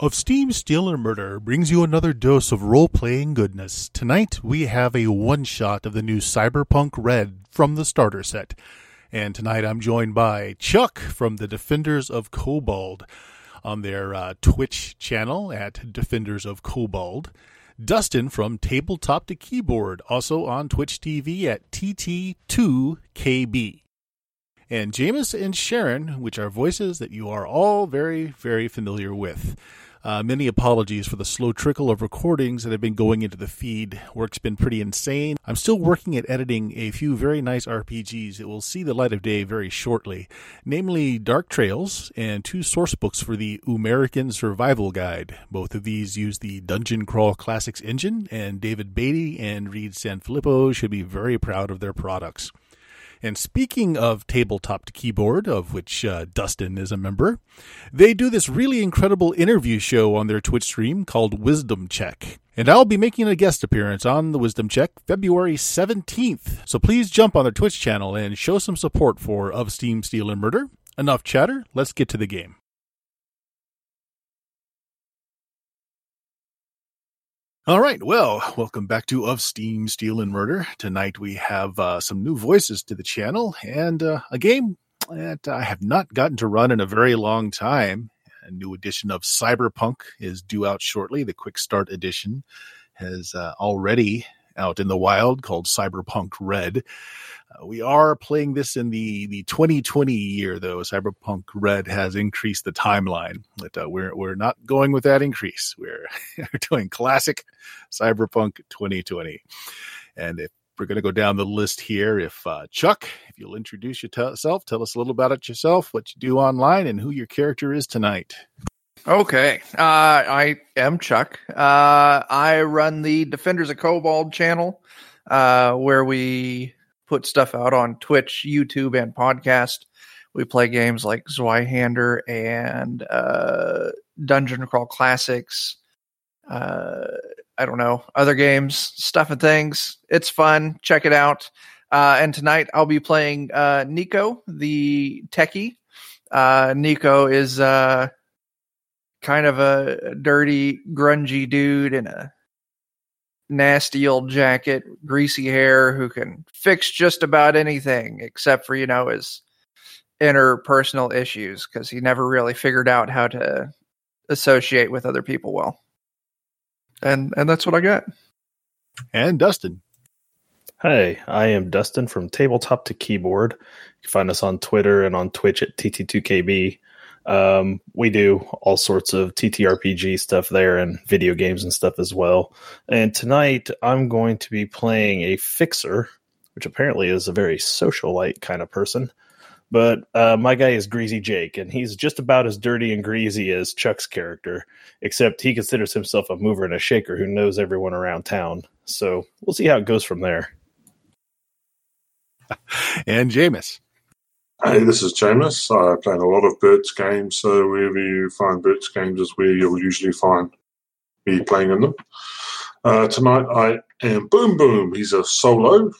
Of Steam Steel and Murder brings you another dose of role-playing goodness. Tonight we have a one-shot of the new Cyberpunk Red from the starter set. And tonight I'm joined by Chuck from the Defenders of Kobold on their Twitch channel at Defenders of Kobold. Dustin from Tabletop to Keyboard, also on Twitch TV at TT2KB. And Jameis and Sharon, which are voices that you are all very, very familiar with. Many apologies for the slow trickle of recordings that have been going into the feed. Work's been pretty insane. I'm still working at editing a few very nice RPGs that will see the light of day very shortly, namely Dark Trails and two source books for the Umerican Survival Guide. Both of these use the Dungeon Crawl Classics engine, and David Beatty and Reed Sanfilippo should be very proud of their products. And speaking of Tabletop to Keyboard, of which Dustin is a member, they do this really incredible interview show on their Twitch stream called Wisdom Check. And I'll be making a guest appearance on the Wisdom Check February 17th. So please jump on their Twitch channel and show some support for Of Steam, Steel, and Murder. Enough chatter. Let's get to the game. All right, well, welcome back to Of Steam, Steel, and Murder. Tonight we have some new voices to the channel and a game that I have not gotten to run in a very long time. A new edition of Cyberpunk is due out shortly. The Quick Start edition has already out in the wild called Cyberpunk Red. We are playing this in the 2020 year, though. Cyberpunk Red has increased the timeline, but we're not going with that increase. We're doing classic Cyberpunk 2020. And if we're going to go down the list here, Chuck, if you'll introduce yourself, tell us a little about it yourself, what you do online, and who your character is tonight. Okay, I am Chuck. I run the Defenders of Kobold channel, where we put stuff out on Twitch, YouTube, and podcast. We play games like Zweihander and Dungeon Crawl Classics. I don't know, other games, stuff and things. It's fun. Check it out. And tonight I'll be playing Nico, the techie. Nico is kind of a dirty, grungy dude in a nasty old jacket, greasy hair, who can fix just about anything except for, his interpersonal issues, because he never really figured out how to associate with other people well. And that's what I got. And Dustin. Hey, I am Dustin from Tabletop to Keyboard. You can find us on Twitter and on Twitch at TT2KB. We do all sorts of TTRPG stuff there and video games and stuff as well. And tonight I'm going to be playing a fixer, which apparently is a very socialite kind of person. But my guy is Greasy Jake, and he's just about as dirty and greasy as Chuck's character, except he considers himself a mover and a shaker who knows everyone around town. So we'll see how it goes from there. And Jameis. Hey, this is Jameis. I play a lot of Burt's games, so wherever you find Burt's games is where you'll usually find me playing in them. Tonight I am Boom Boom. He's a solo.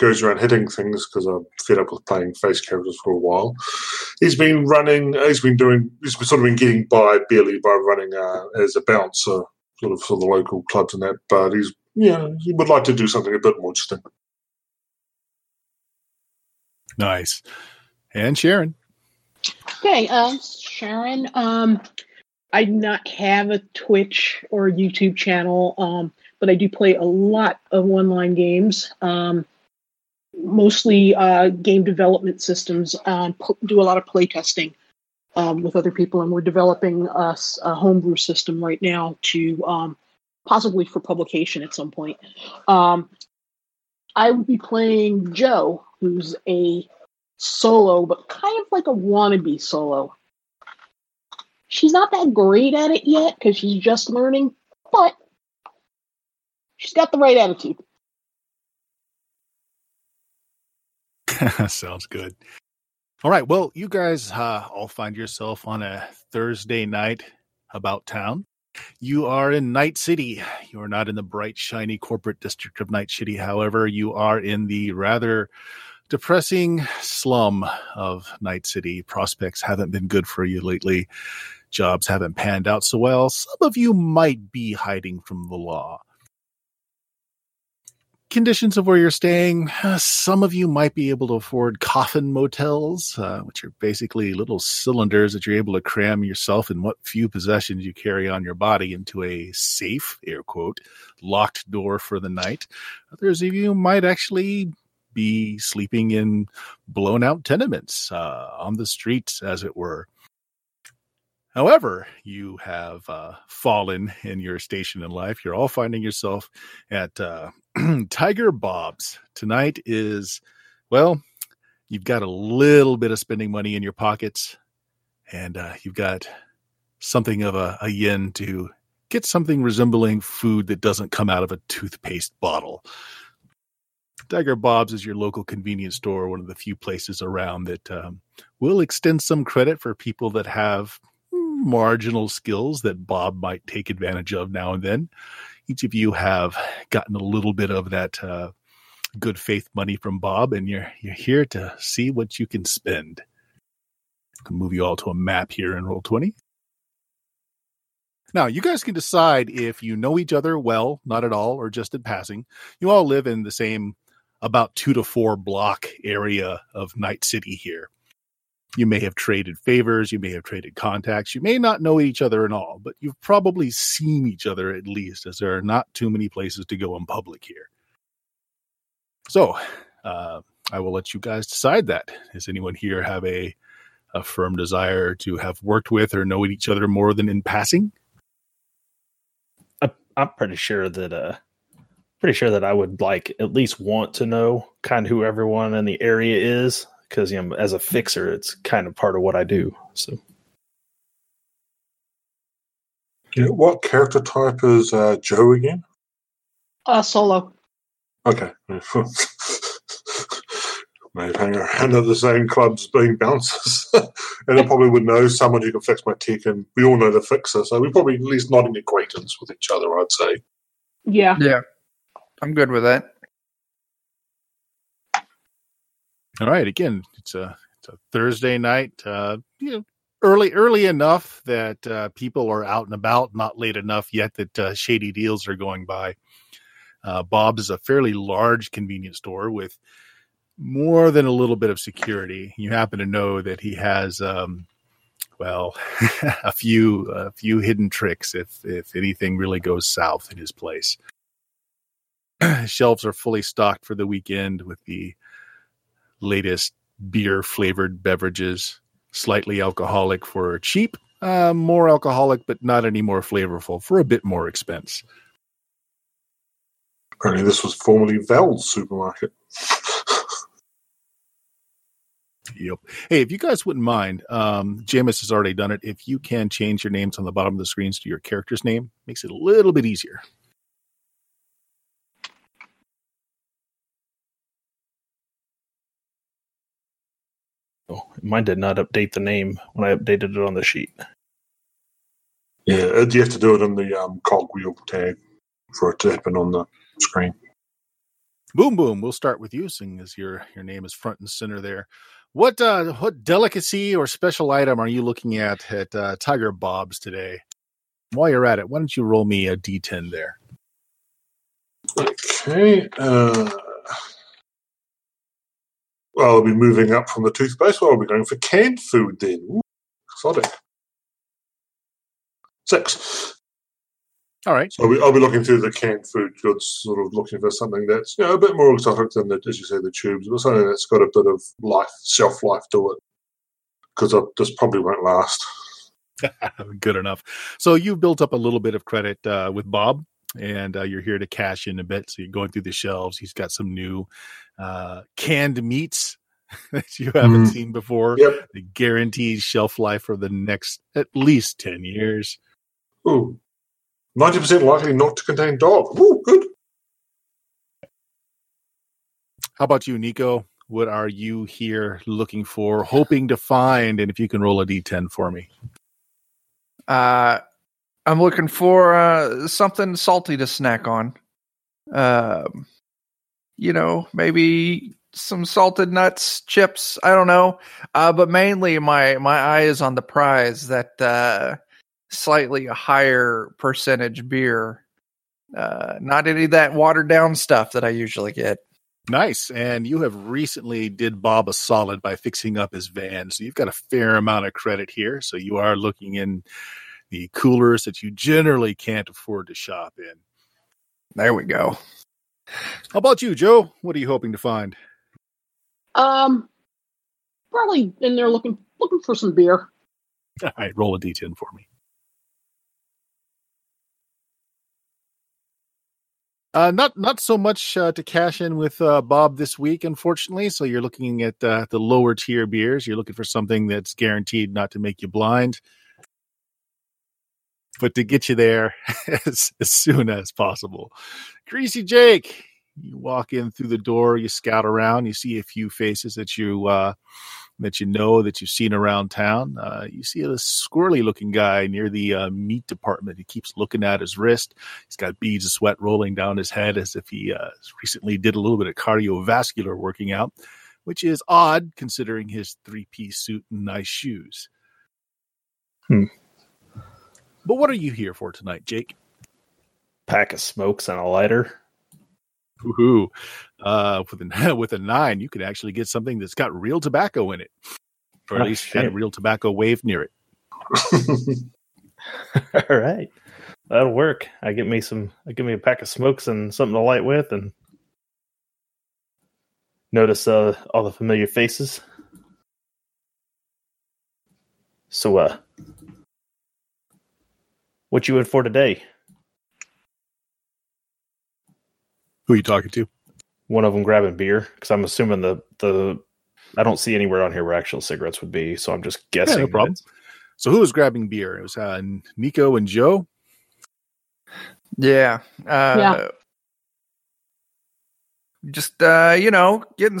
Goes around hitting things because I'm fed up with playing face characters for a while. He's been getting by barely by running as a bouncer sort of for the local clubs and that, but he would like to do something a bit more interesting. Nice. And Sharon. Okay, Sharon. I do not have a Twitch or YouTube channel, but I do play a lot of online games, mostly game development systems. Do a lot of playtesting with other people, and we're developing a homebrew system right now to possibly for publication at some point. I will be playing Joe, who's a solo, but kind of like a wannabe solo. She's not that great at it yet because she's just learning, but she's got the right attitude. Sounds good. All right, well, you guys all find yourself on a Thursday night about town. You are in Night City. You are not in the bright, shiny corporate district of Night City. However, you are in the rather depressing slum of Night City. Prospects haven't been good for you lately. jobs haven't panned out so well, some of you might be hiding from the law. Conditions of where you're staying, some of you might be able to afford coffin motels, which are basically little cylinders that you're able to cram yourself and what few possessions you carry on your body into a safe, air quote, locked door for the night. Others of you might actually be sleeping in blown out tenements on the streets, as it were. However, you have fallen in your station in life. You're all finding yourself at Tiger Bob's. Tonight is, well, you've got a little bit of spending money in your pockets, and you've got something of a yen to get something resembling food that doesn't come out of a toothpaste bottle. Tiger Bob's is your local convenience store, one of the few places around that will extend some credit for people that have marginal skills that Bob might take advantage of now and then. Each of you have gotten a little bit of that good faith money from Bob, and you're here to see what you can spend. I can move you all to a map here in Roll20. Now, you guys can decide if you know each other well, not at all, or just in passing. You all live in the same about 2 to 4 block area of Night City here. You may have traded favors, you may have traded contacts, you may not know each other at all, but you've probably seen each other at least, as there are not too many places to go in public here. So, I will let you guys decide that. Does anyone here have a firm desire to have worked with or know each other more than in passing? I'm pretty sure that I would like at least want to know kind of who everyone in the area is. Because, you know, as a fixer, it's kind of part of what I do. So, yeah, what character type is Joe again? Solo. Okay. Maybe hang around at the same clubs being bouncers, and I probably would know someone who can fix my tech, and we all know the fixer, so we're probably at least not an acquaintance with each other, I'd say. Yeah. Yeah. I'm good with that. All right. Again, it's a Thursday night, early enough that people are out and about, not late enough yet that shady deals are going by. Bob's is a fairly large convenience store with more than a little bit of security. You happen to know that he has, a few hidden tricks if anything really goes south in his place. Shelves are fully stocked for the weekend with the latest beer-flavored beverages, slightly alcoholic for cheap, more alcoholic but not any more flavorful for a bit more expense. Apparently this was formerly Val's supermarket. Yep. Hey, if you guys wouldn't mind, Jameis has already done it. If you can change your names on the bottom of the screens to your character's name, makes it a little bit easier. Oh, mine did not update the name when I updated it on the sheet. Yeah, you have to do it in the cogwheel tag for it to happen on the screen. Boom, boom. We'll start with you, seeing as your name is front and center there. What delicacy or special item are you looking at Tiger Bob's today? While you're at it, why don't you roll me a D10 there? Okay. Well, I'll be moving up from the toothpaste. Well, I'll be going for canned food then. Ooh, exotic. 6. All right. So I'll be looking through the canned food goods, sort of looking for something that's a bit more exotic than, as you say, the tubes, but something that's got a bit of life, shelf life to it, because this probably won't last. Good enough. So you've built up a little bit of credit with Bob. And you're here to cash in a bit. So you're going through the shelves. He's got some new canned meats that you haven't seen before. Yep. The guaranteed shelf life for the next at least 10 years. Ooh, 90% likely not to contain dog. Ooh, good. How about you, Nico? What are you here looking for, hoping to find? And if you can roll a D10 for me. I'm looking for something salty to snack on. Maybe some salted nuts, chips. I don't know. But mainly my eye is on the prize that slightly a higher percentage beer. Not any of that watered down stuff that I usually get. Nice. And you have recently did Bob a solid by fixing up his van. So you've got a fair amount of credit here. So you are looking in the coolers that you generally can't afford to shop in. There we go. How about you, Joe? What are you hoping to find? Probably in there looking for some beer. All right, roll a D10 for me. Not so much to cash in with Bob this week, unfortunately. So you're looking at the lower tier beers. You're looking for something that's guaranteed not to make you blind, but to get you there as soon as possible. Greasy Jake, you walk in through the door. You scout around. You see a few faces that you've seen around town. You see a squirrely-looking guy near the meat department. He keeps looking at his wrist. He's got beads of sweat rolling down his head as if he recently did a little bit of cardiovascular working out, which is odd considering his three-piece suit and nice shoes. But what are you here for tonight, Jake? Pack of smokes and a lighter. Woohoo. With a 9, you could actually get something that's got real tobacco in it. Or at least had a real tobacco wave near it. All right. That'll work. I give me a pack of smokes and something to light with and notice all the familiar faces. So what you in for today? Who are you talking to? One of them grabbing beer, because I'm assuming the I don't see anywhere on here where actual cigarettes would be, so I'm just guessing. Yeah, no problem. So who was grabbing beer? It was Nico and Joe? Yeah. Just, getting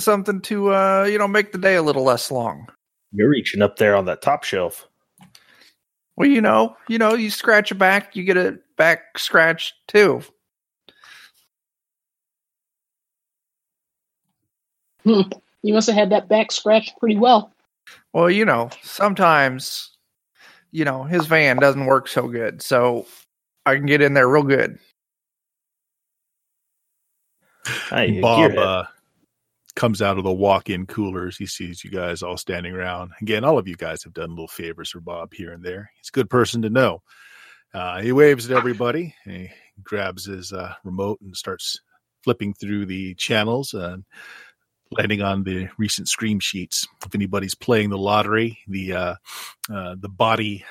something to, make the day a little less long. You're reaching up there on that top shelf. Well, you scratch a back, you get a back scratch too. You must have had that back scratched pretty well. Well, sometimes, his van doesn't work so good, so I can get in there real good. Bob comes out of the walk-in coolers. He sees you guys all standing around. Again, all of you guys have done little favors for Bob here and there. He's a good person to know. He waves at everybody. He grabs his remote and starts flipping through the channels and landing on the recent Scream sheets. If anybody's playing the lottery, the body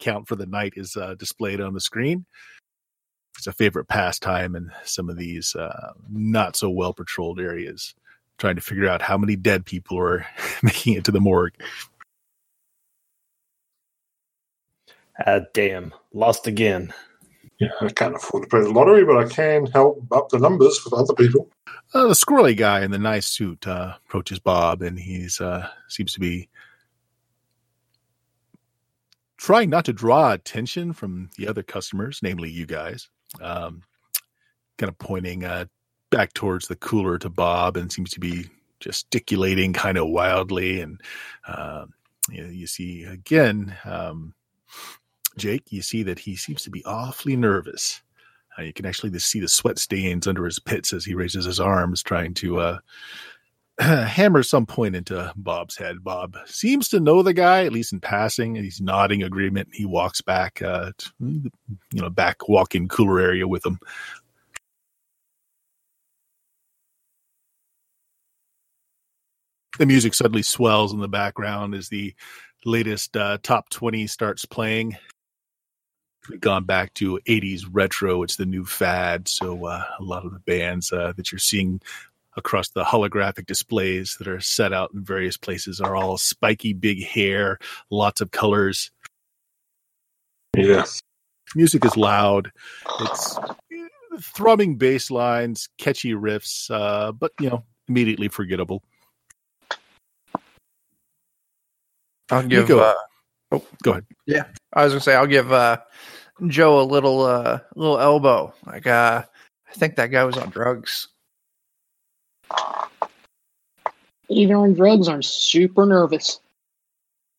count for the night is displayed on the screen. It's a favorite pastime in some of these not so well patrolled areas, trying to figure out how many dead people are making it to the morgue. Damn, lost again. Yeah, I can't afford to play the lottery, but I can help up the numbers with other people. The squirrely guy in the nice suit approaches Bob, and he's seems to be trying not to draw attention from the other customers, namely you guys. Kind of pointing back towards the cooler to Bob, and seems to be gesticulating kind of wildly. And you see again. Jake, you see that he seems to be awfully nervous. You can actually just see the sweat stains under his pits as he raises his arms, trying to hammer some point into Bob's head. Bob seems to know the guy, at least in passing, and he's nodding agreement. He walks back, back walk-in cooler area with him. The music suddenly swells in the background as the latest top 20 starts playing. We've gone back to 80s retro. It's the new fad. So a lot of the bands that you're seeing across the holographic displays that are set out in various places are all spiky, big hair, lots of colors. Yeah. Music is loud. It's thrumming bass lines, catchy riffs, but, immediately forgettable. I'll give... go ahead. Yeah, I was going to say, I'll give Joe a little elbow. Like, I think that guy was on drugs. Even on drugs, I'm super nervous.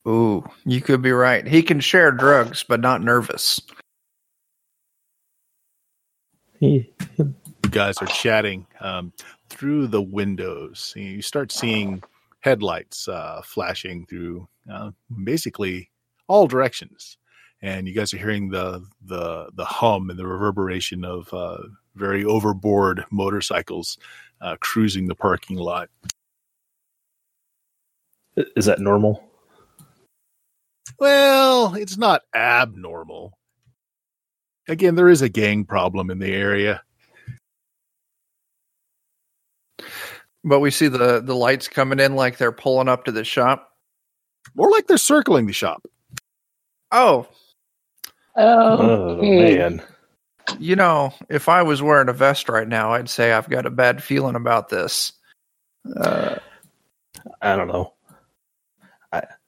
Ooh, you could be right. He can share drugs, but not nervous. You guys are chatting through the windows. You start seeing headlights flashing through basically all directions. And you guys are hearing the hum and the reverberation of very overboard motorcycles cruising the parking lot. Is that normal? Well, it's not abnormal. Again, there is a gang problem in the area. But we see the lights coming in like they're pulling up to the shop. More like they're circling the shop. Oh man. You know, if I was wearing a vest right now, I'd say I've got a bad feeling about this. I don't know.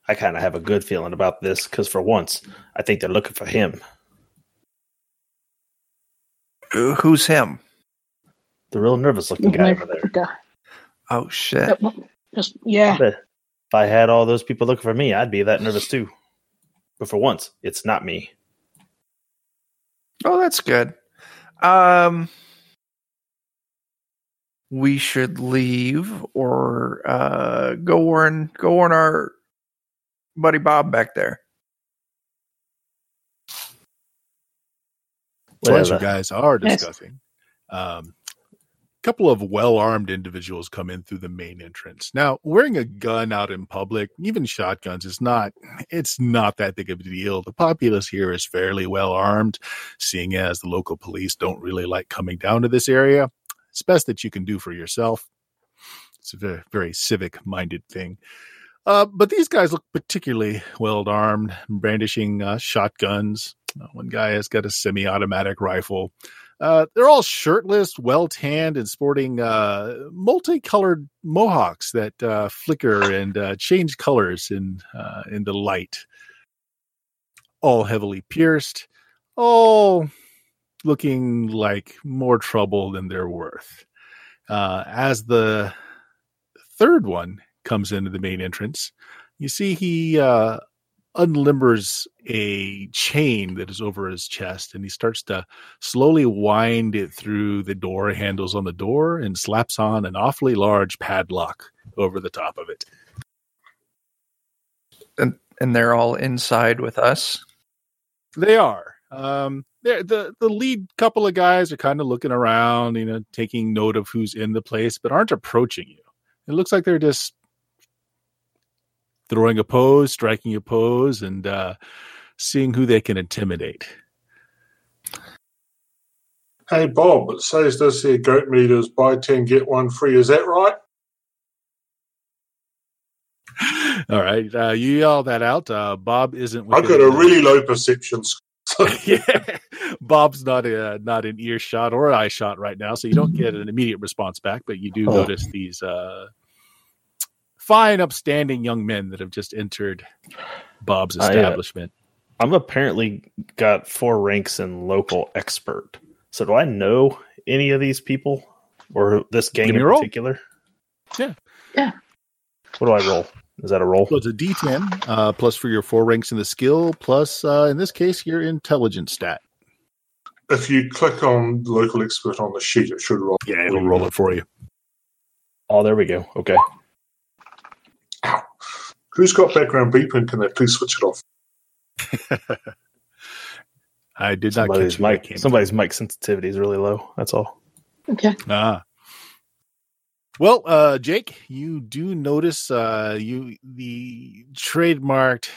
I kind of have a good feeling about this because for once, I think they're looking for him. Who's him? The real nervous-looking guy over there. Oh, shit. Yeah. If I had all those people looking for me, I'd be that nervous too. But for once, it's not me. Oh, that's good. We should leave or go warn our buddy Bob back there. Well, as you guys are discussing, a couple of well-armed individuals come in through the main entrance. Now, wearing a gun out in public, even shotguns, it's not that big of a deal. The populace here is fairly well-armed, seeing as the local police don't really like coming down to this area. It's best that you can do for yourself. It's a very, very civic-minded thing. But these guys look particularly well-armed, brandishing shotguns. One guy has got a semi-automatic rifle. They're all shirtless, well-tanned, and sporting multicolored mohawks that flicker and change colors in the light. All heavily pierced, all looking like more trouble than they're worth. As the third one comes into the main entrance, you see he unlimbers a chain that is over his chest, and he starts to slowly wind it through the door handles on the door and slaps on an awfully large padlock over the top of it. And they're all inside with us? They are. The lead couple of guys are kind of looking around, taking note of who's in the place, but aren't approaching you. It looks like they're just throwing a pose, striking a pose, and seeing who they can intimidate. Hey, Bob, it says this here goat meat is buy 10, get one free. Is that right? All right. You yell that out. Bob isn't. I've got a really low perception score. Yeah. Bob's not in earshot or eye shot right now, so you don't get an immediate response back, but you do notice these fine, upstanding young men that have just entered Bob's establishment. I'm apparently got 4 ranks in local expert. So do I know any of these people or this gang in particular? Roll. Yeah. What do I roll? Is that a roll? So it's a D10 plus for your 4 ranks in the skill plus, in this case, your intelligence stat. If you click on local expert on the sheet, it should roll. Yeah, it'll roll it for you. Oh, there we go. Okay. Who's got background beeping? Can they please switch it off? I did somebody's not catch mic. Somebody's mic sensitivity is really low. That's all. Okay. Well, Jake, you do notice the trademarked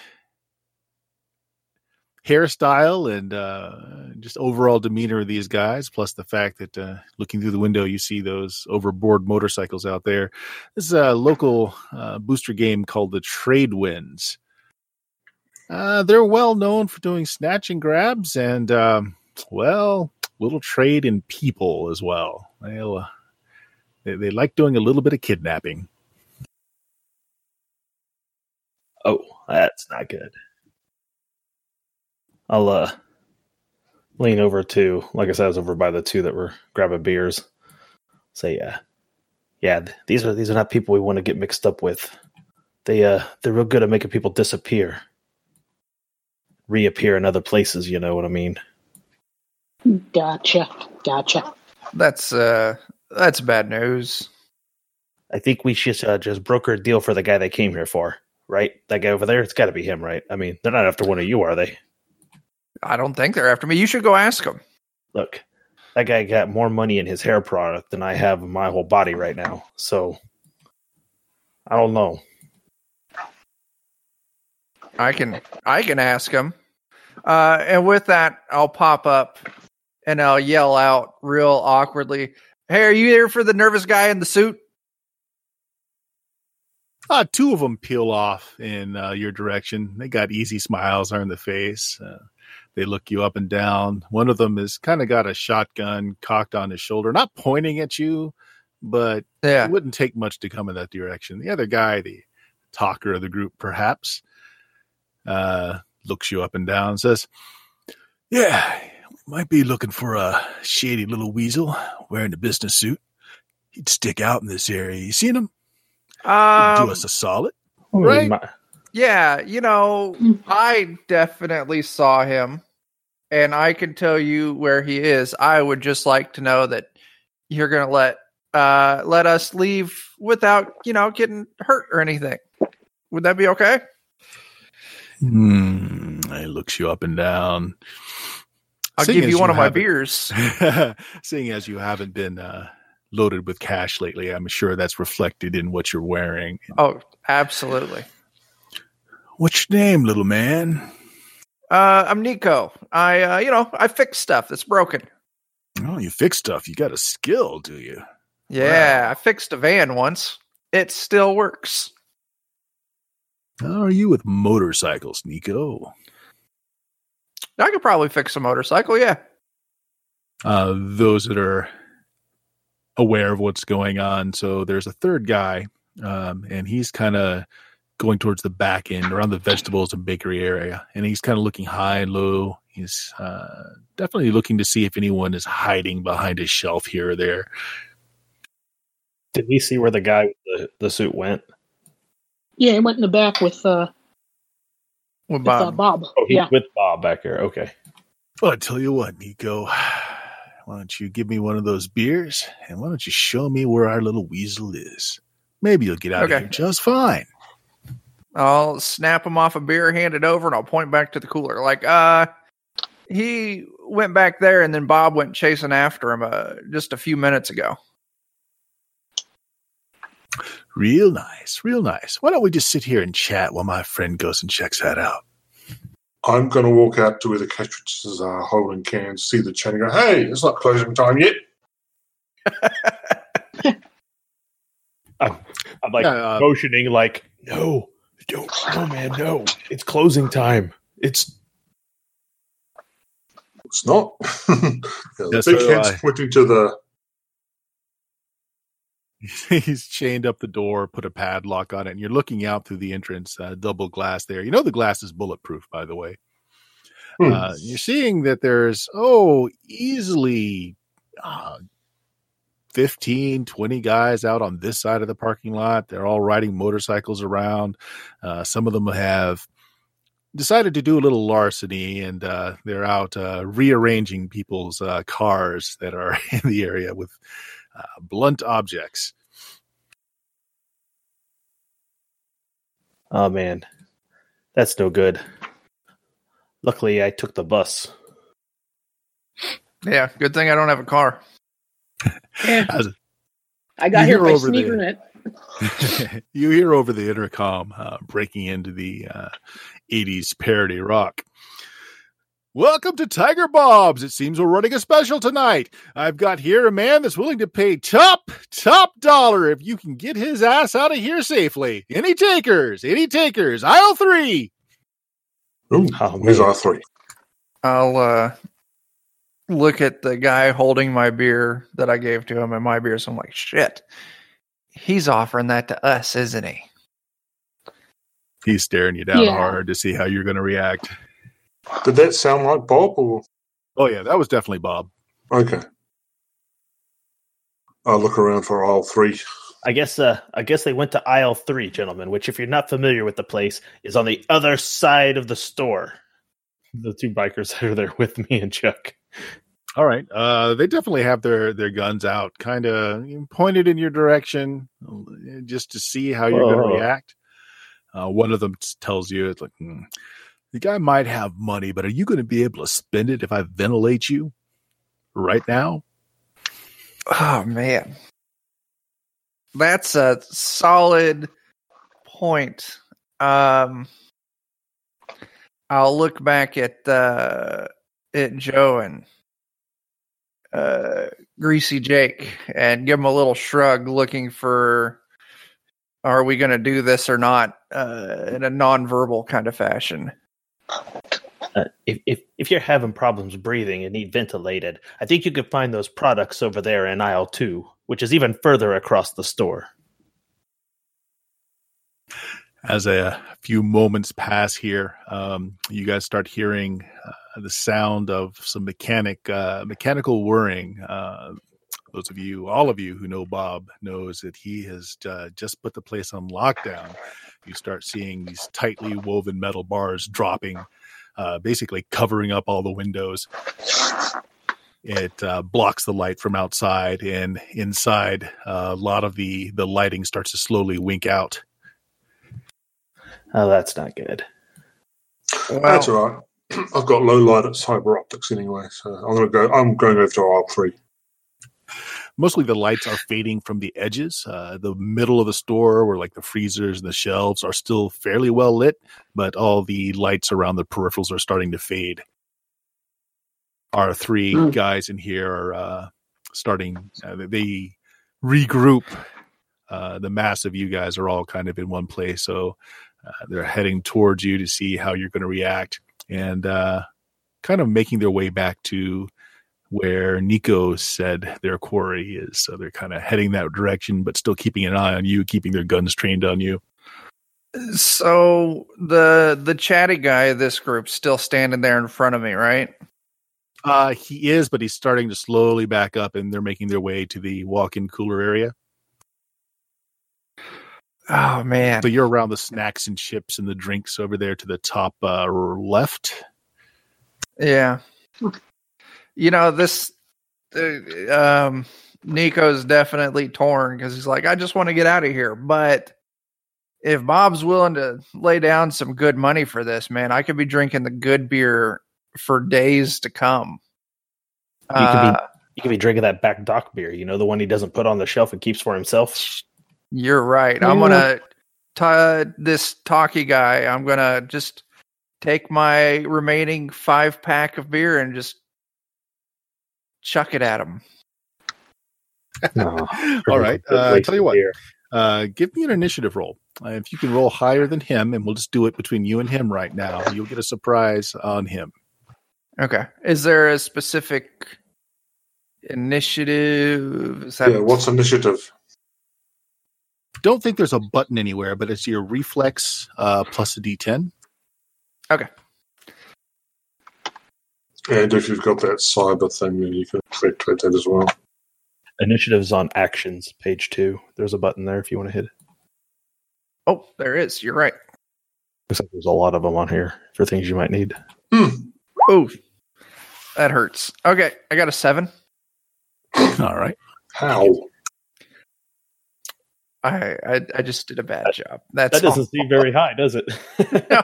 hairstyle and just overall demeanor of these guys, plus the fact that looking through the window, you see those overboard motorcycles out there. This is a local booster game called the Trade Winds. They're well known for doing snatch and grabs and, little trade in people as well. They like doing a little bit of kidnapping. Oh, that's not good. I'll lean over to, like I said, I was over by the two that were grabbing beers. Say, these are not people we want to get mixed up with. They're real good at making people disappear, reappear in other places. You know what I mean? Gotcha. That's bad news. I think we should just broker a deal for the guy they came here for, right? That guy over there, it's got to be him, right? I mean, they're not after one of you, are they? I don't think they're after me. You should go ask them. Look, that guy got more money in his hair product than I have in my whole body right now. So, I don't know. I can ask him. And with that, I'll pop up and I'll yell out real awkwardly, "Hey, are you here for the nervous guy in the suit?" Two of them peel off in your direction. They got easy smiles on the face. They look you up and down. One of them has kind of got a shotgun cocked on his shoulder, not pointing at you, but it wouldn't take much to come in that direction. The other guy, the talker of the group, perhaps, looks you up and down and says, "Yeah, might be looking for a shady little weasel wearing a business suit. He'd stick out in this area. You seen him? Do us a solid, right? Yeah, you know, I definitely saw him, and I can tell you where he is. I would just like to know that you're going to let us leave without, you know, getting hurt or anything. Would that be okay?" He looks you up and down. I'll give you one of my beers. Seeing as you haven't been loaded with cash lately, I'm sure that's reflected in what you're wearing. Oh, absolutely. What's your name, little man? I'm Nico. I fix stuff that's broken. Oh, you fix stuff. You got a skill, do you? Yeah, wow. I fixed a van once. It still works. How are you with motorcycles, Nico? I could probably fix a motorcycle, yeah. Those that are aware of what's going on. So there's a third guy, and he's kind of going towards the back end around the vegetables and bakery area. And he's kind of looking high and low. He's definitely looking to see if anyone is hiding behind his shelf here or there. Did we see where the guy with the suit went? Yeah, he went in the back with Bob. Bob. Oh, he's with Bob back here. Okay. Well, I tell you what, Nico, why don't you give me one of those beers, and why don't you show me where our little weasel is? Maybe you'll get out of here just fine. I'll snap him off a beer, hand it over, and I'll point back to the cooler. Like, he went back there, and then Bob went chasing after him just a few minutes ago. Real nice, real nice. Why don't we just sit here and chat while my friend goes and checks that out? I'm going to walk out to where the cartridges are holding cans, see the chain and go, "Hey, it's not closing time yet." I'm like motioning like, "No, no, man, no. It's closing time. It's not." The big hand's pointing to the... He's chained up the door, put a padlock on it, and you're looking out through the entrance, double glass there. You know the glass is bulletproof, by the way. You're seeing that there's, easily 15, 20 guys out on this side of the parking lot. They're all riding motorcycles around. Some of them have decided to do a little larceny, and they're out rearranging people's cars that are in the area with blunt objects. Oh man, that's no good. Luckily, I took the bus. Yeah, good thing I don't have a car. I got here by sneaking it. You hear over the intercom breaking into the 80s parody rock. "Welcome to Tiger Bob's. It seems we're running a special tonight. I've got here a man that's willing to pay top dollar if you can get his ass out of here safely. Any takers? Aisle 3. Ooh, where's aisle 3? I'll look at the guy holding my beer that I gave to him and my beer. So I'm like, shit, he's offering that to us, isn't he? He's staring you down hard to see how you're going to react. Did that sound like Bob? Or? Oh, yeah, that was definitely Bob. Okay. I'll look around for aisle 3. I guess they went to aisle 3, gentlemen, which, if you're not familiar with the place, is on the other side of the store. The two bikers that are there with me and Chuck. All right. They definitely have their guns out, kind of pointed in your direction, just to see how you're going to react. One of them tells you, it's like, the guy might have money, but are you going to be able to spend it if I ventilate you right now? Oh, man. That's a solid point. I'll look back at Joe and Greasy Jake and give him a little shrug, looking for, are we going to do this or not, in a nonverbal kind of fashion. If you're having problems breathing and need ventilated, I think you could find those products over there in aisle 2, which is even further across the store. As a few moments pass here, you guys start hearing the sound of some mechanical whirring. Those of you, all of you who know Bob, knows that he has just put the place on lockdown. You start seeing these tightly woven metal bars dropping, basically covering up all the windows. It blocks the light from outside, and inside, a lot of the lighting starts to slowly wink out. Oh, that's not good. Well, that's all right. I've got low light at Cyber Optics anyway, so I'm going over to aisle 3. Mostly the lights are fading from the edges. The middle of the store, where like the freezers and the shelves are still fairly well lit, but all the lights around the peripherals are starting to fade. Our three guys in here are starting. They regroup. The mass of you guys are all kind of in one place, so they're heading towards you to see how you're going to react, and kind of making their way back to where Nico said their quarry is. So they're kind of heading that direction, but still keeping an eye on you, keeping their guns trained on you. So the chatty guy of this group's still standing there in front of me, right? He is, but he's starting to slowly back up, and they're making their way to the walk-in cooler area. Oh, man. So you're around the snacks and chips and the drinks over there to the top left. Yeah. You know, this Nico's definitely torn, because he's like, I just want to get out of here. But if Bob's willing to lay down some good money for this, man, I could be drinking the good beer for days to come. You could be drinking that back dock beer, you know, the one he doesn't put on the shelf and keeps for himself. You're right. I'm going to, this talkie guy, I'm going to just take my remaining 5-pack of beer and just chuck it at him. Oh, all right. Tell you what, give me an initiative roll. If you can roll higher than him, and we'll just do it between you and him right now, you'll get a surprise on him. Okay. Is there a specific initiative? Is that what's initiative? Don't think there's a button anywhere, but it's your reflex plus a d10. Okay. And if you've got that cyber thing, then you can activate that as well. Initiatives on actions, page 2. There's a button there if you want to hit it. Oh, there is. You're right. Looks like there's a lot of them on here for things you might need. Oh, that hurts. Okay, I got a 7. All right. How? I just did a bad job. That doesn't seem very high, does it? No.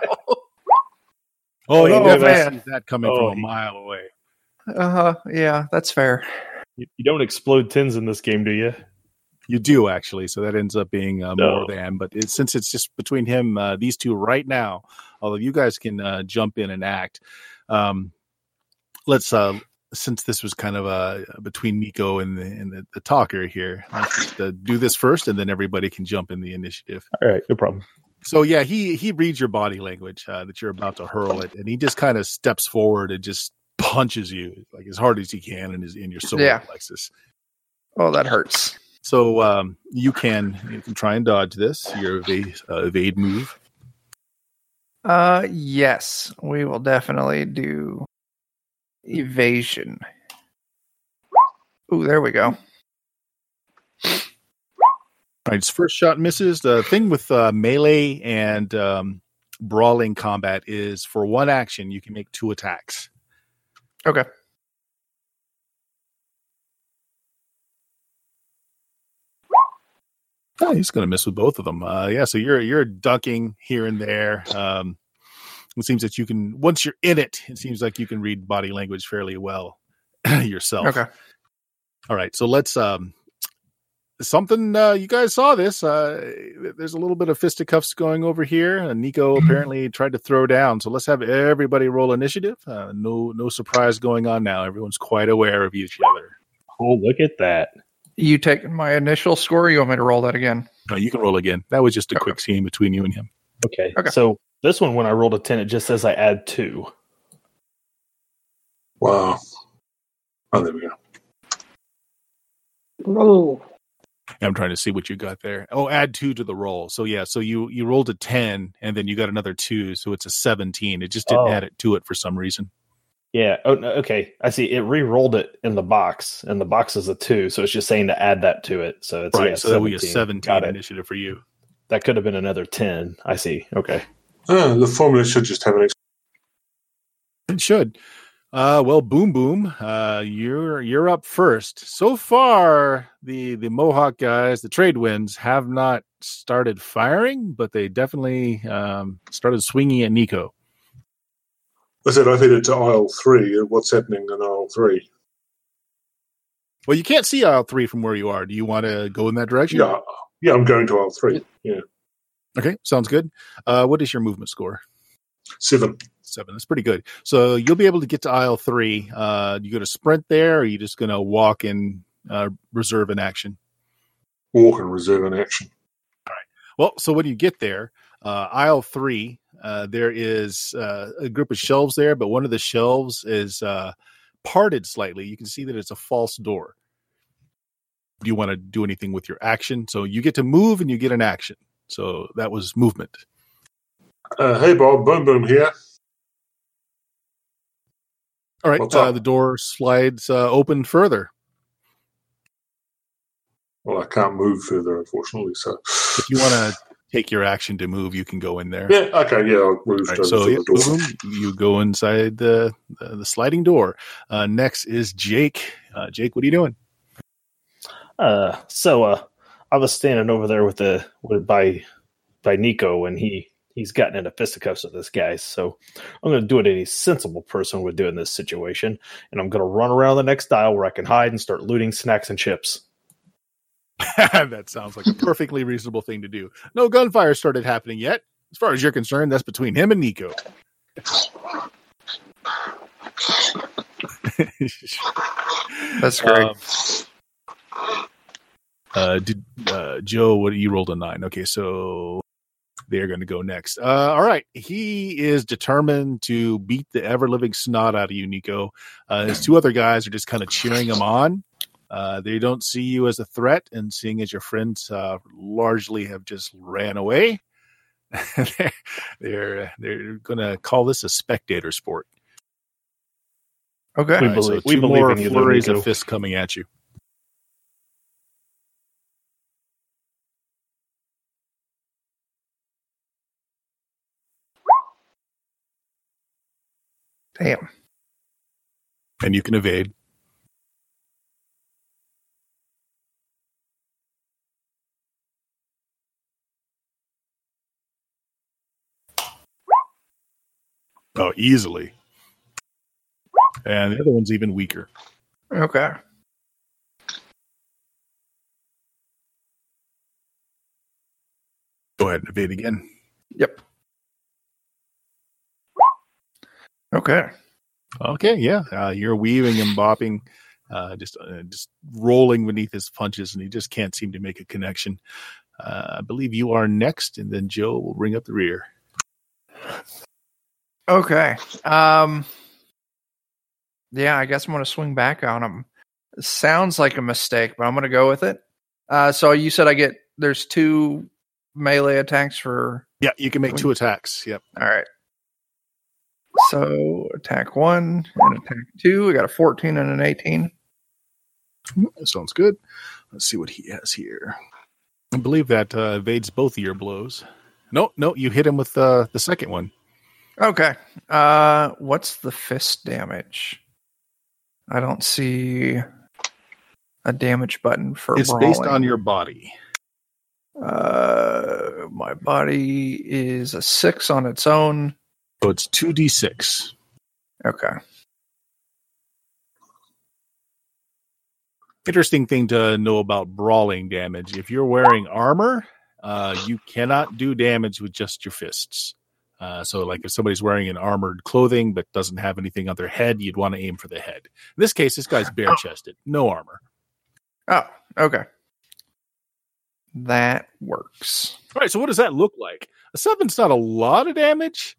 You never see that coming from a mile away. Yeah, that's fair. You don't explode tins in this game, do you? You do, actually, so that ends up being more than. But since it's just between him, these two right now, although you guys can jump in and act, let's... since this was kind of between Nico and the talker here, let's just, do this first, and then everybody can jump in the initiative. All right, no problem. So yeah, he reads your body language that you're about to hurl it, and he just kind of steps forward and just punches you like as hard as he can in your solar plexus. Oh, that hurts. So you can try and dodge this. Your evade move. Yes, we will definitely do. Evasion. Ooh, there we go. Right, his first shot misses. The thing with melee and brawling combat is for one action, you can make two attacks. Okay. Oh, he's going to miss with both of them. Yeah, so you're ducking here and there. It seems that you can, once you're in it, it seems like you can read body language fairly well yourself. Okay. All right, so let's, you guys saw this. There's a little bit of fisticuffs going over here. Nico apparently tried to throw down, so let's have everybody roll initiative. No surprise going on now. Everyone's quite aware of each other. Oh, look at that. You take my initial score, or you want me to roll that again? No, you can roll again. That was just a quick scene between you and him. Okay. So this one, when I rolled a 10, it just says I add 2. Wow. Oh, there we go. Roll. I'm trying to see what you got there. Oh, add 2 to the roll. So yeah, so you rolled a 10, and then you got another 2, so it's a 17. It just didn't add it to it for some reason. Yeah. Oh, no, okay. I see. It re-rolled it in the box, and the box is a 2, so it's just saying to add that to it. So it's right. So that would be a 17 initiative for you. That could have been another 10. I see. Okay. The formula should just have an. It should. Well, Boom, you're up first. So far, the Mohawk guys, the Trade Winds, have not started firing, but they definitely started swinging at Nico. I said I've headed to aisle 3. What's happening in aisle 3? Well, you can't see aisle 3 from where you are. Do you want to go in that direction? Yeah, I'm going to aisle 3. Yeah. Okay, sounds good. What is your movement score? 7. That's pretty good. So you'll be able to get to aisle 3. You going to sprint there, or are you just going to walk and reserve an action? Walk and reserve an action. All right. Well, so when you get there, aisle 3, there is a group of shelves there, but one of the shelves is parted slightly. You can see that it's a false door. Do you want to do anything with your action? So you get to move and you get an action. So that was movement. Hey, Bob. Boom here. All right. The door slides open further. Well, I can't move further, unfortunately. So if you want to take your action to move, you can go in there. Yeah. Okay. Yeah. I'll move Boom. You go inside the sliding door. Next is Jake. Jake, what are you doing? I was standing over there by Nico, and he's gotten into fisticuffs with this guy. So I'm going to do what any sensible person would do in this situation, and I'm going to run around the next aisle where I can hide and start looting snacks and chips. That sounds like a perfectly reasonable thing to do. No gunfire started happening yet. As far as you're concerned, that's between him and Nico. That's great. Joe, what you rolled a 9. Okay, so they're going to go next. All right. He is determined to beat the ever-living snot out of you, Nico. His 2 other guys are just kind of cheering him on. They don't see you as a threat, and seeing as your friends largely have just ran away, they're going to call this a spectator sport. Okay. We believe in you, though, Nico. 2 more flurries of fists coming at you. Damn. And you can evade. Oh, easily. And the other one's even weaker. Okay. Go ahead and evade again. Yep. Okay, yeah. You're weaving and bopping, just rolling beneath his punches, and he just can't seem to make a connection. I believe you are next, and then Joe will bring up the rear. Okay. Yeah, I guess I'm going to swing back on him. It sounds like a mistake, but I'm going to go with it. So you said there's 2 melee attacks for... Yeah, you can make 2 attacks, yep. All right. So attack 1 and attack 2. We got a 14 and an 18. That sounds good. Let's see what he has here. I believe that evades both of your blows. No, you hit him with the second one. Okay. What's the fist damage? I don't see a damage button for it's brawling. Based on your body. My body is a 6 on its own. So it's 2d6. Okay. Interesting thing to know about brawling damage. If you're wearing armor, you cannot do damage with just your fists. So like if somebody's wearing an armored clothing but doesn't have anything on their head, you'd want to aim for the head. In this case, this guy's bare-chested. No armor. Oh, okay. That works. All right, so what does that look like? A 7's not a lot of damage,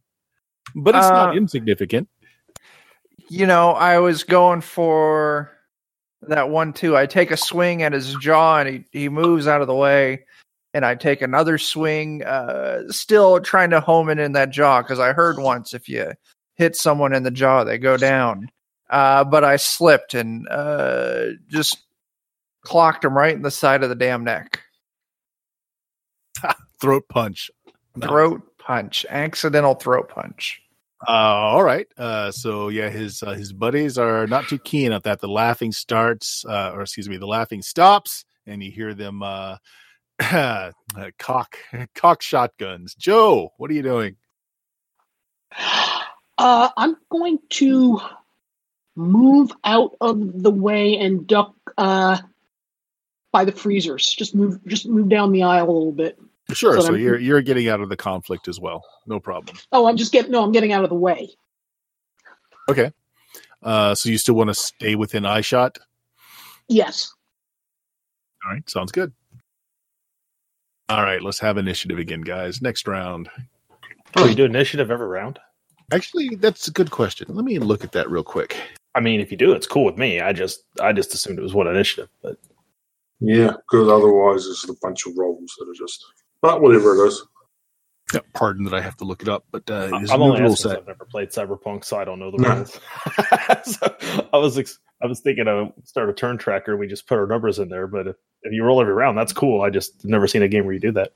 but it's not insignificant. You know, I was going for that 1-2. I take a swing at his jaw, and he moves out of the way. And I take another swing, still trying to home in that jaw, because I heard once if you hit someone in the jaw, they go down. But I slipped and just clocked him right in the side of the damn neck. Throat punch. Throat punch. Accidental throat punch. All right. So yeah, his buddies are not too keen at that. The laughing starts, the laughing stops, and you hear them cock shotguns. Joe, what are you doing? I'm going to move out of the way and duck by the freezers. Just move down the aisle a little bit. Sure. So you're getting out of the conflict as well. No problem. Oh, I'm getting out of the way. Okay. So you still want to stay within eye shot? Yes. All right. Sounds good. All right, let's have initiative again, guys. Next round. Oh, you do initiative every round? Actually, that's a good question. Let me look at that real quick. I mean, if you do, it's cool with me. I just assumed it was one initiative, but yeah, because otherwise it's a bunch of rolls that are just not whatever it is. Yeah, pardon that I have to look it up, but it's a new rule set. I've never played Cyberpunk, so I don't know the rules. So I was thinking I would start a turn tracker and we just put our numbers in there, but if you roll every round, that's cool. I just never seen a game where you do that.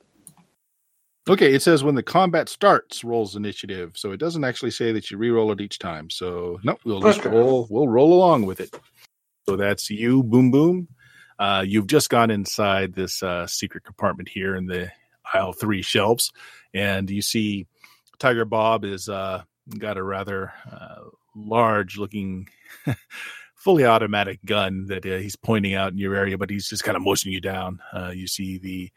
Okay, it says when the combat starts, rolls initiative. So it doesn't actually say that you re-roll it each time. So no, we'll roll along with it. So that's you, Boom Boom. You've just gone inside this secret compartment here in the aisle 3 shelves, and you see Tiger Bob is got a rather large-looking fully automatic gun that he's pointing out in your area, but he's just kind of motioning you down. You see the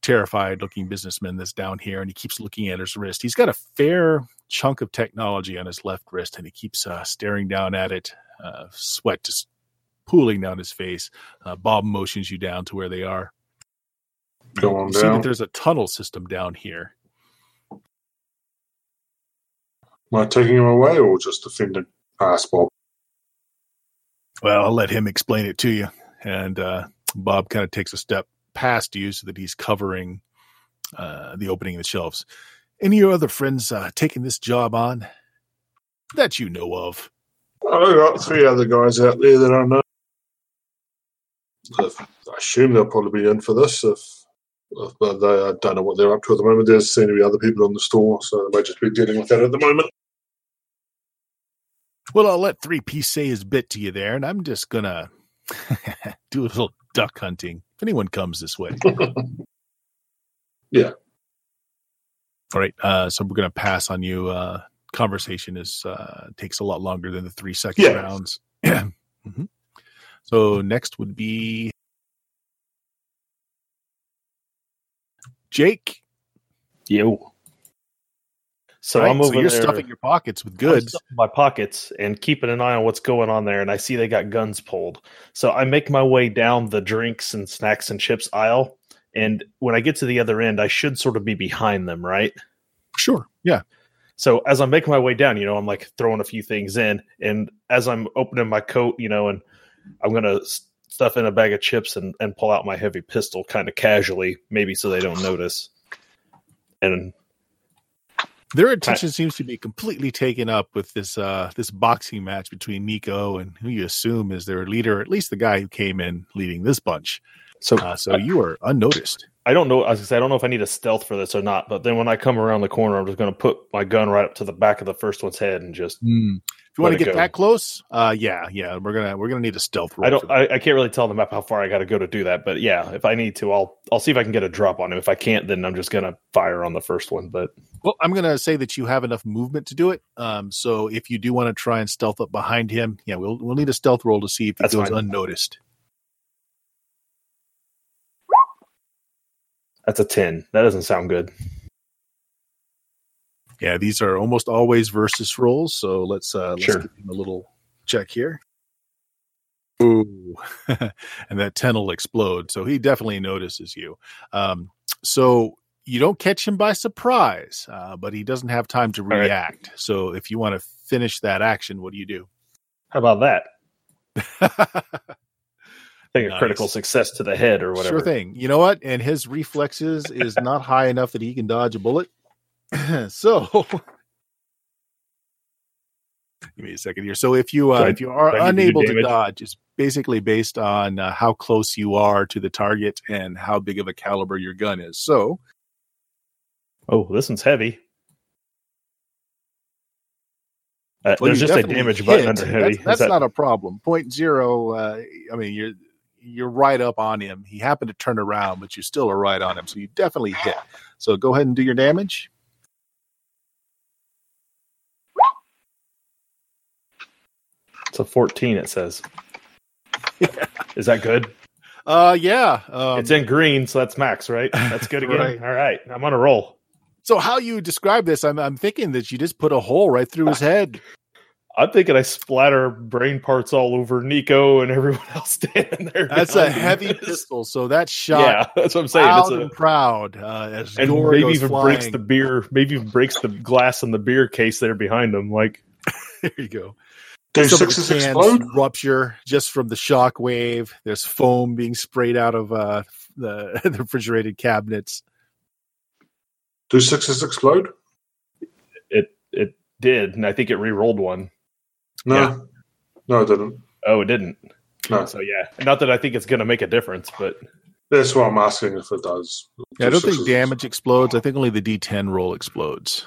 terrified-looking businessman that's down here, and he keeps looking at his wrist. He's got a fair chunk of technology on his left wrist, and he keeps staring down at it, sweat just pooling down his face. Bob motions you down to where they are. Go on down. You see that there's a tunnel system down here. Am I taking him away or just defending past Bob? Well, I'll let him explain it to you. And Bob kind of takes a step past you so that he's covering the opening of the shelves. Any of your other friends taking this job on that you know of? I've got 3 other guys out there that I know. I assume they'll probably be in for this. If they, I don't know what they're up to at the moment. There seem to be other people in the store, so they might just be dealing with that at the moment. Well, I'll let 3P say his bit to you there, and I'm just going to do a little duck hunting if anyone comes this way. Yeah. All right, so we're going to pass on you. Conversation is takes a lot longer than the 3-second rounds. Mm-hmm. So next would be Jake. Yo. So right, I'm over there. So you're stuffing your pockets with goods. My pockets and keeping an eye on what's going on there. And I see they got guns pulled. So I make my way down the drinks and snacks and chips aisle. And when I get to the other end, I should sort of be behind them, right? Sure. Yeah. So as I'm making my way down, you know, I'm like throwing a few things in. And as I'm opening my coat, you know, and I'm going to stuff in a bag of chips and pull out my heavy pistol kind of casually, maybe so they don't notice. And their attention seems to be completely taken up with this this boxing match between Nico and who you assume is their leader, or at least the guy who came in leading this bunch. So you are unnoticed. I don't know. As I say, I don't know if I need a stealth for this or not. But then when I come around the corner, I'm just going to put my gun right up to the back of the first one's head and just. If you want to get that close, yeah, we're gonna need a stealth roll. I can't really tell the map how far I got to go to do that. But yeah, if I need to, I'll see if I can get a drop on him. If I can't, then I'm just gonna fire on the first one. But well, I'm gonna say that you have enough movement to do it. So if you do want to try and stealth up behind him, yeah, we'll need a stealth roll to see if it goes unnoticed. That's a 10. That doesn't sound good. Yeah, these are almost always versus rolls, so let's give them a little check here. Ooh, and that 10 will explode, so he definitely notices you. So you don't catch him by surprise, but he doesn't have time to react. Right. So if you want to finish that action, what do you do? How about that? I think a critical success to the head or whatever. Sure thing. You know what? And his reflexes is not high enough that he can dodge a bullet. So give me a second here. So if you are unable to dodge, it's basically based on how close you are to the target and how big of a caliber your gun is. So, oh, this one's heavy. There's just a damage button under heavy. That's not a problem. 0.0. I mean, you're right up on him. He happened to turn around, but you still are right on him. So you definitely hit. So go ahead and do your damage. It's a 14, it says. Yeah. Is that good? Yeah. It's in green, so that's max, right? That's good again. Right. All right. I'm on a roll. So how you describe this, I'm thinking that you just put a hole right through his head. I'm thinking I splatter brain parts all over Nico and everyone else standing there. That's a heavy pistol, so that shot. Yeah, that's what I'm saying. Loud and proud. And maybe even breaks the beer. Maybe even breaks the glass in the beer case there behind him. Like, there you go. There's rupture just from the shock wave. There's foam being sprayed out of the refrigerated cabinets. Do sixes explode? It did, and I think it re-rolled one. No. Yeah. No, it didn't. Oh, it didn't. No. So, yeah. Not that I think it's going to make a difference, but... That's what I'm asking if it does. Yeah, I don't think damage explodes. I think only the D10 roll explodes.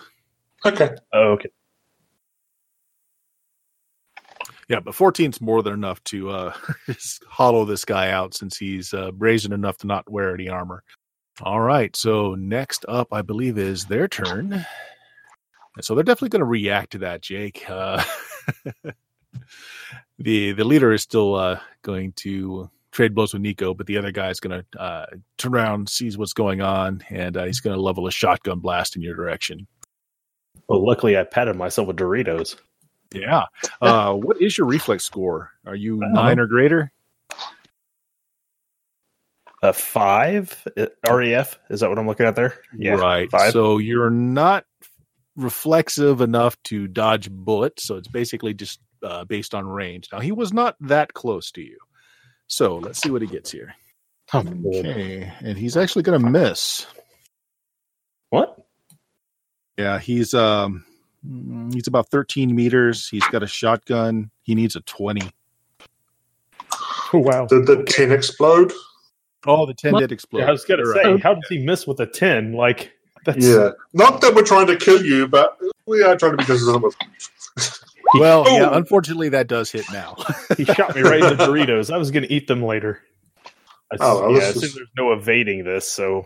Okay. Oh, okay. Yeah, but 14's more than enough to hollow this guy out since he's brazen enough to not wear any armor. All right, so next up, I believe, is their turn. And so they're definitely going to react to that, Jake. The leader is still going to trade blows with Nico, but the other guy is going to turn around, sees what's going on, and he's going to level a shotgun blast in your direction. Well, luckily, I patted myself with Doritos. Yeah. What is your reflex score? Are you 9 or greater? 5 REF, is that what I'm looking at there? Yeah, right. 5. So you're not reflexive enough to dodge bullets, so it's basically just based on range. Now, he was not that close to you, so let's see what he gets here. Okay, and he's actually going to miss. What? Yeah, he's about 13 meters. He's got a shotgun. He needs a 20. Oh, wow. Did the 10 explode? Oh, the 10 did explode. Yeah, I was going to say, how does he miss with a 10? Like, that's... Yeah. Not that we're trying to kill you, but we are trying to be business with you. Well, yeah, unfortunately, that does hit now. He shot me right in the Doritos. I was going to eat them later. I assume there's no evading this, so...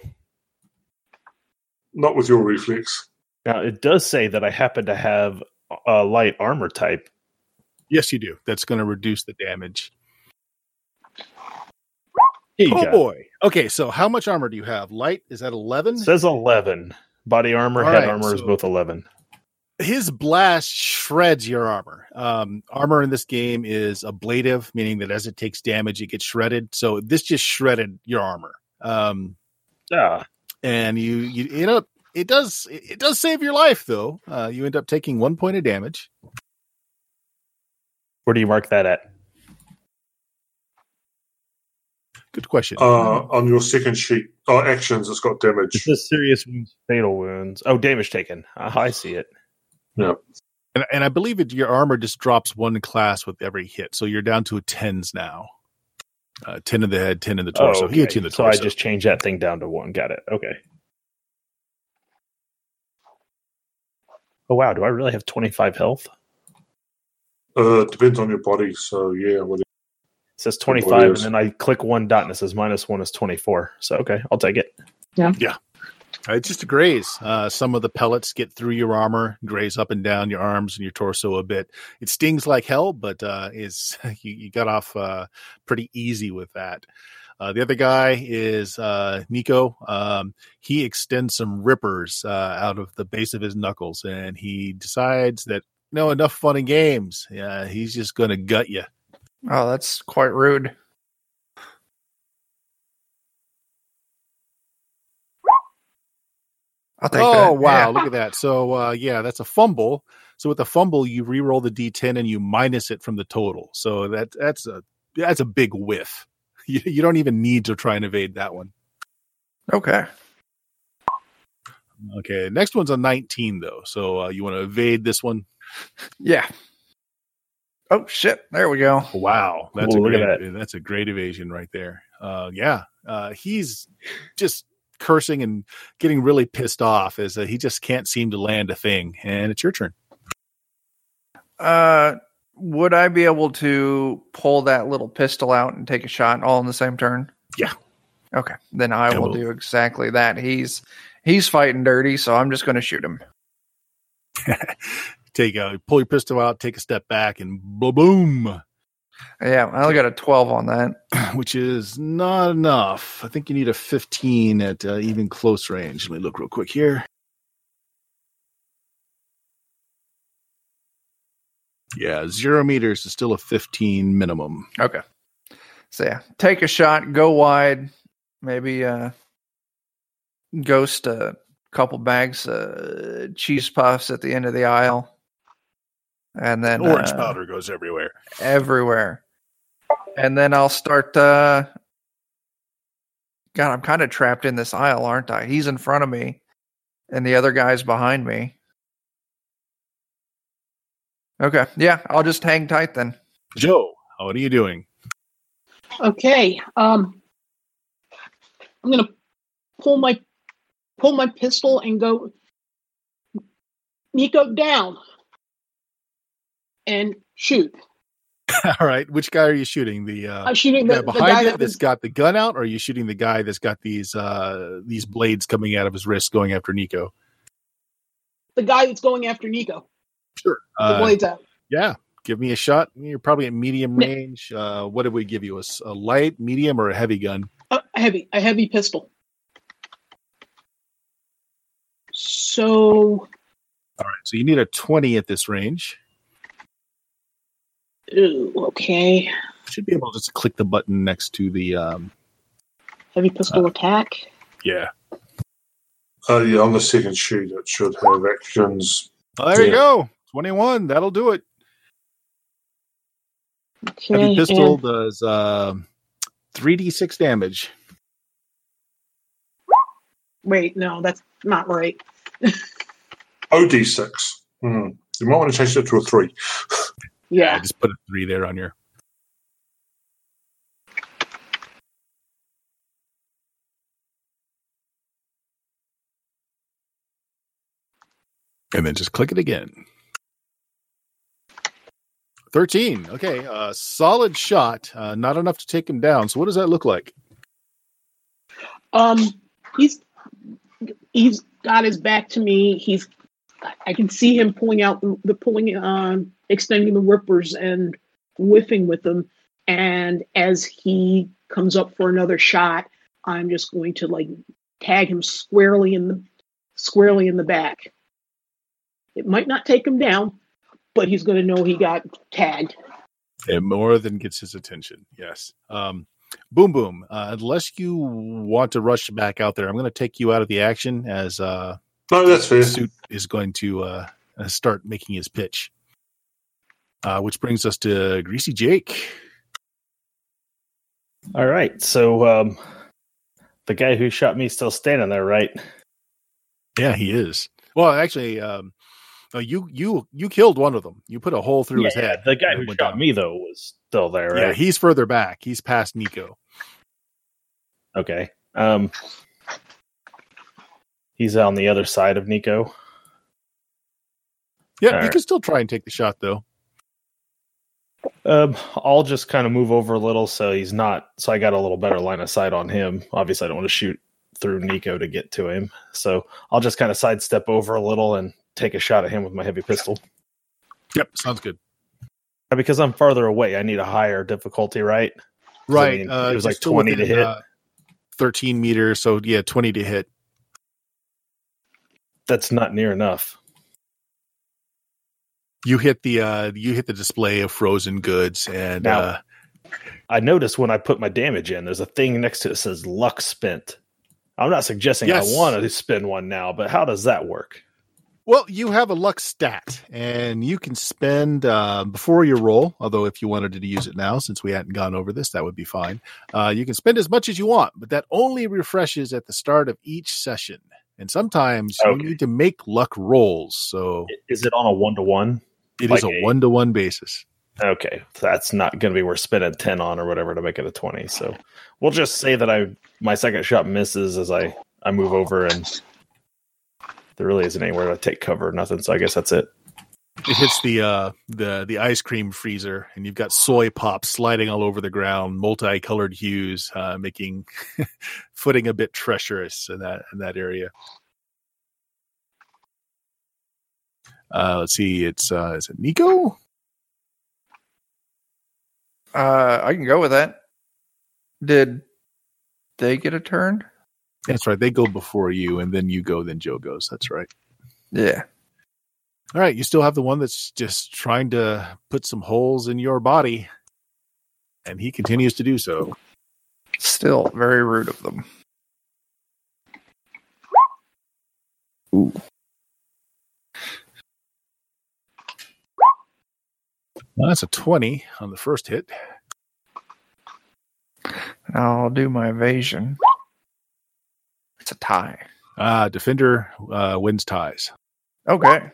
Not with your reflex. Now, it does say that I happen to have a light armor type. Yes, you do. That's going to reduce the damage. Oh, boy. Okay, so how much armor do you have? Light, is that 11? It says 11. Body armor, head armor is both 11. His blast shreds your armor. Armor in this game is ablative, meaning that as it takes damage, it gets shredded. So this just shredded your armor. Yeah. And you end up... It does save your life, though. You end up taking 1 point of damage. Where do you mark that at? Good question. On your second sheet, actions, it's got damage. It says serious wounds, fatal wounds. Oh, damage taken. I see it. Yeah. And I believe your armor just drops 1 class with every hit, so you're down to a 10s now. 10 in the head, 10 in the torso. Oh, okay. He hit you in the torso. So I just changed that thing down to 1. Got it. Okay. Oh, wow. Do I really have 25 health? Depends on your body. So, yeah. It says 25, and then I click one dot, and it says -1 is 24. So, okay. I'll take it. Yeah. Yeah. It's just a graze. Some of the pellets get through your armor, graze up and down your arms and your torso a bit. It stings like hell, but you got off pretty easy with that. The other guy is Nico. He extends some rippers out of the base of his knuckles, and he decides that, no, enough fun and games. Yeah, he's just going to gut you. Oh, that's quite rude. I'll take that. Oh, wow. Yeah. Look at that. So, yeah, that's a fumble. So with a fumble, you re-roll the D10 and you minus it from the total. So that's a big whiff. You don't even need to try and evade that one. Okay. Okay. Next one's a 19, though. So you want to evade this one? Yeah. Oh, shit. There we go. Wow. That's a great evasion right there. Yeah. He's just cursing and getting really pissed off as he just can't seem to land a thing. And it's your turn. Would I be able to pull that little pistol out and take a shot all in the same turn? Yeah. Okay. Then I will do exactly that. He's fighting dirty, so I'm just going to shoot him. Pull your pistol out, take a step back, and boom. Yeah, I only got a 12 on that. Which is not enough. I think you need a 15 at even close range. Let me look real quick here. Yeah, 0 meters is still a 15 minimum. Okay. So, yeah, take a shot, go wide, maybe ghost a couple bags of cheese puffs at the end of the aisle. And then orange powder goes everywhere. Everywhere. And then I'll start. God, I'm kind of trapped in this aisle, aren't I? He's in front of me, and the other guy's behind me. Okay. Yeah, I'll just hang tight then. Joe, what are you doing? Okay. I'm going to pull my pistol and go, Nico, down. And shoot. All right. Which guy are you shooting? I'm shooting the guy behind it that's got the gun out, or are you shooting the guy that's got these blades coming out of his wrist going after Nico? The guy that's going after Nico. Sure. The blades out. Yeah. Give me a shot. You're probably at medium range. What did we give you? A light, medium, or a heavy gun? A heavy pistol. So. All right. So you need a 20 at this range. Ooh, okay. Should be able to just click the button next to the heavy pistol attack. Yeah. Yeah, on the second sheet, it should have actions. Oh, there you go. 21. That'll do it. Okay, heavy pistol does 3d6 damage. Wait, no, that's not right. OD6. Mm. You might want to change that to a 3. Yeah. I just put a 3 there on your. And then just click it again. 13. Okay. Solid shot. Not enough to take him down. So what does that look like? He's got his back to me. I can see him pulling out extending the rippers and whiffing with them. And as he comes up for another shot, I'm just going to tag him squarely in the back. It might not take him down, but he's going to know he got tagged. It more than gets his attention. Yes. Boom, boom. Unless you want to rush back out there, I'm going to take you out of the action as that's fair. Suit is going to start making his pitch. Which brings us to Greasy Jake. All right. So the guy who shot me is still standing there, right? Yeah, he is. Well, actually, Oh, you killed one of them. You put a hole through his head. The guy who shot me though was still there, right? Yeah, he's further back. He's past Nico. Okay. He's on the other side of Nico. Yeah, you can still try and take the shot though. I'll just kind of move over a little so he's not. So I got a little better line of sight on him. Obviously, I don't want to shoot through Nico to get to him. So I'll just kind of sidestep over a little and take a shot at him with my heavy pistol. Yep, sounds good. Because I'm farther away, I need a higher difficulty, right? Right. I mean, it was like 20 to hit. 13 meters, so yeah, 20 to hit. That's not near enough. You hit the display of frozen goods, and now, I noticed when I put my damage in, there's a thing next to it that says luck spent. I'm not suggesting I want to spend one now, but how does that work? Well, you have a luck stat, and you can spend before your roll, although if you wanted to use it now, since we hadn't gone over this, that would be fine. You can spend as much as you want, but that only refreshes at the start of each session. And sometimes you need to make luck rolls. So, is it on a 1-to-1? It is a 1-to-1 basis. Okay, that's not going to be worth spending 10 on or whatever to make it a 20. So we'll just say that my second shot misses as I move over, and there really isn't anywhere to take cover or nothing. So I guess that's it. It hits the ice cream freezer, and you've got soy pops sliding all over the ground, multicolored hues, making footing a bit treacherous in that area. Let's see, it's is it Nico? I can go with that. Did they get a turn? That's right. They go before you, and then you go, then Joe goes. That's right. Yeah. All right. You still have the one that's just trying to put some holes in your body, and he continues to do so. Still very rude of them. Ooh. Well, that's a 20 on the first hit. I'll do my evasion. It's a tie. Defender wins ties. Okay.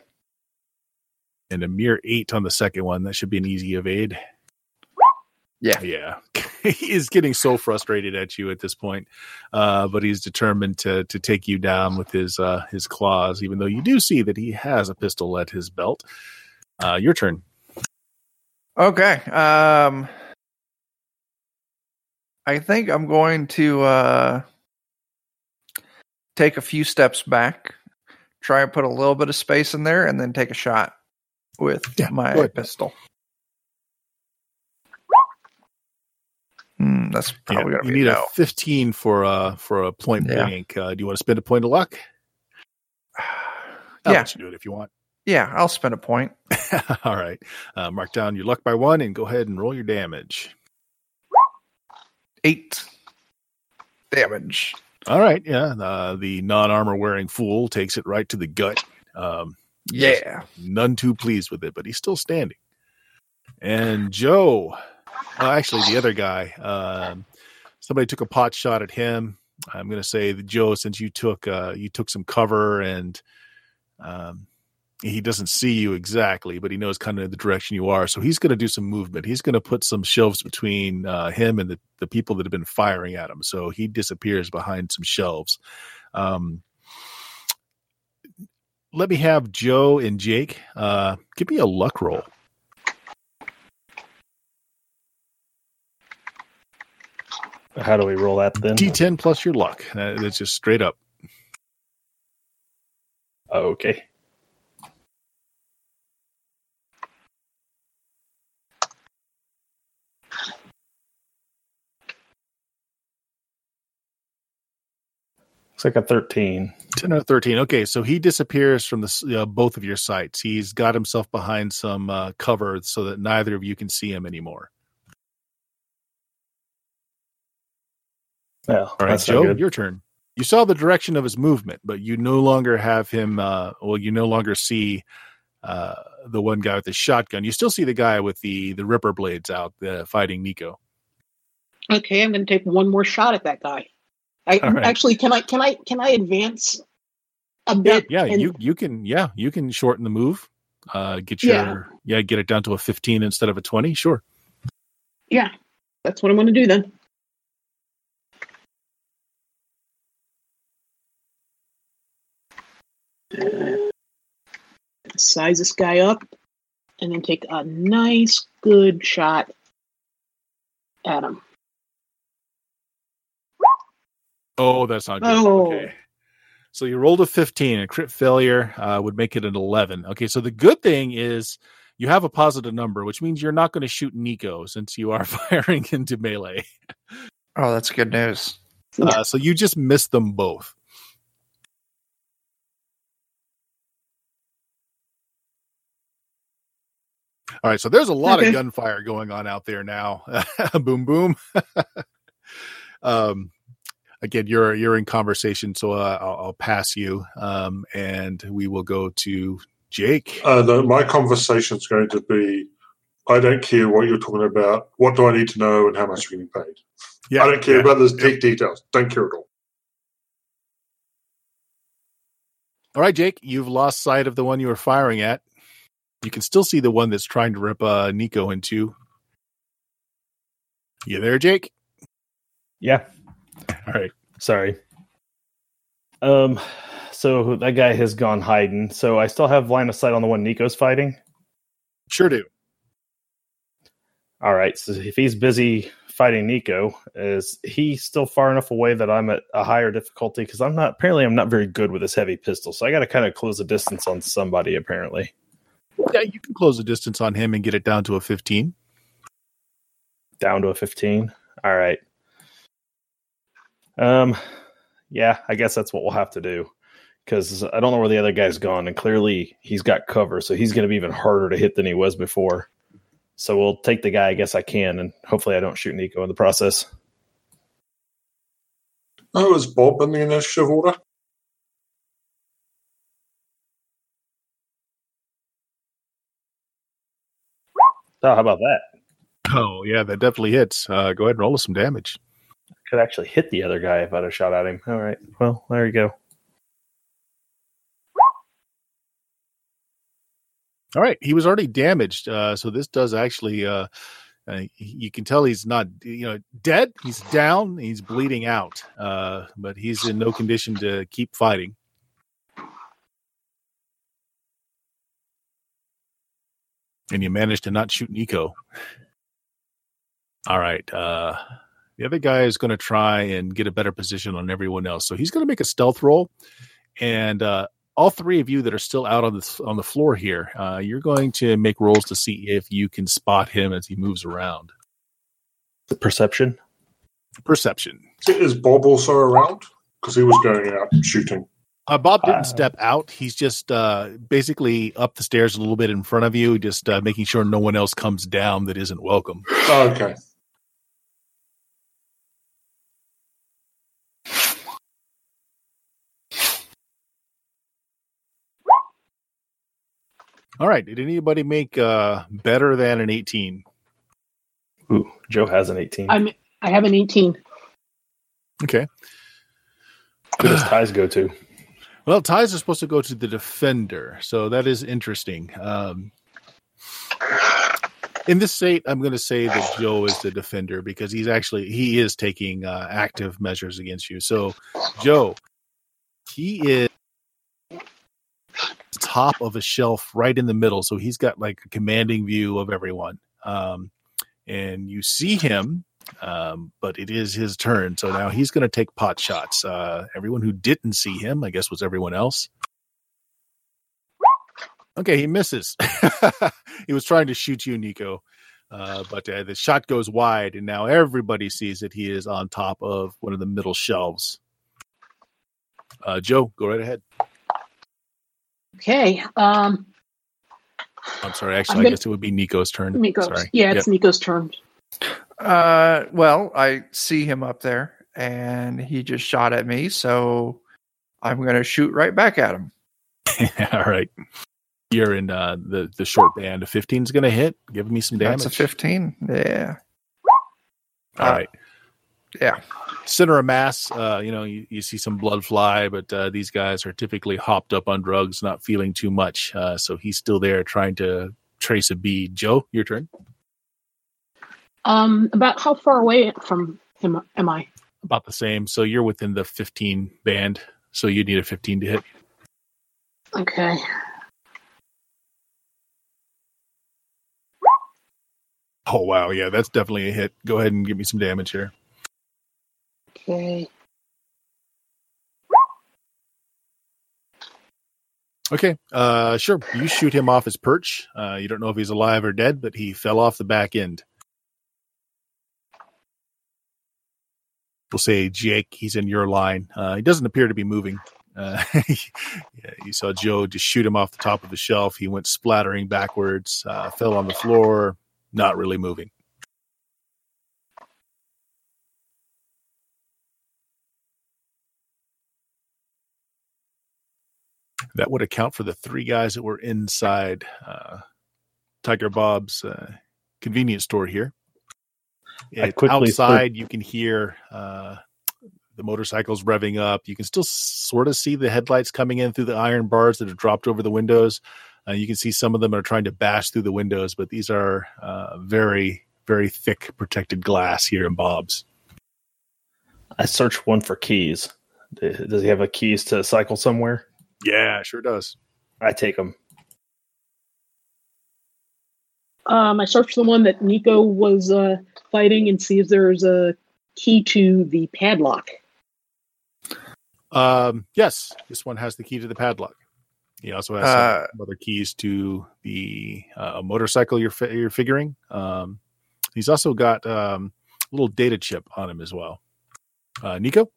And a mere 8 on the second one. That should be an easy evade. Yeah. Yeah. He is getting so frustrated at you at this point, but he's determined to take you down with his claws, even though you do see that he has a pistol at his belt. Your turn. Okay. I think I'm going to take a few steps back, try and put a little bit of space in there, and then take a shot with my pistol. That's probably going to be a 15 for a point blank. Do you want to spend a point of luck? I'll let you do it if you want. Yeah, I'll spend a point. All right. Mark down your luck by 1 and go ahead and roll your damage. 8 damage. All right. Yeah. The non-armor wearing fool takes it right to the gut. None too pleased with it, but he's still standing. And Joe, actually the other guy, somebody took a pot shot at him. I'm going to say that Joe, since you took some cover and, he doesn't see you exactly, but he knows kind of the direction you are. So he's going to do some movement. He's going to put some shelves between him and the people that have been firing at him. So he disappears behind some shelves. Let me have Joe and Jake. Give me a luck roll. How do we roll that then? D10 plus your luck. That's just straight up. Okay. Looks like a 13. 10 or 13. Okay, so he disappears from both of your sights. He's got himself behind some cover so that neither of you can see him anymore. Yeah, all right, Joe, your turn. You saw the direction of his movement, but you no longer have him. You no longer see the one guy with the shotgun. You still see the guy with the ripper blades out fighting Nico. Okay, I'm going to take one more shot at that guy. Actually, can I advance a bit. Yeah, and you can shorten the move. Get it down to a 15 instead of a 20. Sure. Yeah, that's what I'm going to do then. Size this guy up, and then take a nice, good shot at him. Oh, that's not good. Oh. Okay. So you rolled a 15. A crit failure would make it an 11. Okay, so the good thing is you have a positive number, which means you're not going to shoot Nico since you are firing into melee. Oh, that's good news. So you just missed them both. All right, so there's a lot of gunfire going on out there now. Boom, boom. Again, you're in conversation, so I'll pass you, and we will go to Jake. No, my conversation's going to be, I don't care what you're talking about. What do I need to know, and how much you're getting paid? Yeah, I don't care about those details. Don't care at all. All right, Jake, you've lost sight of the one you were firing at. You can still see the one that's trying to rip Nico in two. You there, Jake? Yeah. All right. Sorry. So that guy has gone hiding. So I still have line of sight on the one Nico's fighting? Sure do. All right. So if he's busy fighting Nico, is he still far enough away that I'm at a higher difficulty? Because I'm not very good with this heavy pistol. So I got to kind of close the distance on somebody, apparently. Yeah, you can close the distance on him and get it down to a 15. Down to a 15? All right. Yeah, I guess that's what we'll have to do. Because I don't know where the other guy's gone, and clearly he's got cover, so he's going to be even harder to hit than he was before. So we'll take the guy I guess I can, and hopefully I don't shoot Nico in the process. Oh, is Bob in the initiative order? Oh, how about that? Oh, yeah, that definitely hits. Go ahead and roll us some damage. I could actually hit the other guy if I'd have shot at him. All right, well, there you go. All right, he was already damaged, so this does actually, you can tell he's not dead. He's down. He's bleeding out, but he's in no condition to keep fighting. And you managed to not shoot Nico. All right. The other guy is going to try and get a better position on everyone else. So he's going to make a stealth roll. And all three of you that are still out on the floor here, you're going to make rolls to see if you can spot him as he moves around. Perception. Is Bob also around? Because he was going out shooting. Bob didn't step out. He's just basically up the stairs a little bit in front of you, just making sure no one else comes down that isn't welcome. Okay. All right. Did anybody make better than an 18? Ooh, Joe has an 18. I have an 18. Okay. Who does ties go to? Well, ties are supposed to go to the defender, so that is interesting. In this state, I'm going to say that Joe is the defender because he is taking active measures against you. So, Joe, he is top of a shelf right in the middle, so he's got like a commanding view of everyone. And you see him. But it is his turn, so now he's going to take pot shots. Everyone who didn't see him, I guess, was everyone else. Okay, he misses. He was trying to shoot you, Nico, but the shot goes wide, and now everybody sees that he is on top of one of the middle shelves. Joe, go right ahead. Okay. I'm sorry. Actually, I guess it would be Nico's turn. Sorry. Yeah, it's Nico's turn. Well, I see him up there, and he just shot at me, so I'm going to shoot right back at him. All right. You're in the short band. A 15 is going to hit. Give me some damage. That's a 15. Yeah. All right. yeah, center of mass. You see some blood fly, but these guys are typically hopped up on drugs, not feeling too much. So he's still there trying to trace a bead. Joe, your turn. About how far away from him am I? About the same. So you're within the 15 band. So you need a 15 to hit. Okay. Oh, wow. Yeah, that's definitely a hit. Go ahead and give me some damage here. Okay. Sure. You shoot him off his perch. You don't know if he's alive or dead, but he fell off the back end. We'll say, Jake, he's in your line. He doesn't appear to be moving. Yeah, you saw Joe just shoot him off the top of the shelf. He went splattering backwards, fell on the floor, not really moving. That would account for the three guys that were inside Tiger Bob's convenience store here. Outside, you can hear the motorcycles revving up. You can still sort of see the headlights coming in through the iron bars that are dropped over the windows. You can see some of them are trying to bash through the windows, but these are very, very thick protected glass here in Bob's. I searched one for keys. Does he have a keys to cycle somewhere? Yeah, sure does. I take them. I search the one that Nico was fighting and see if there's a key to the padlock. Yes, this one has the key to the padlock. He also has some other keys to the motorcycle you're figuring. He's also got a little data chip on him as well. Nico?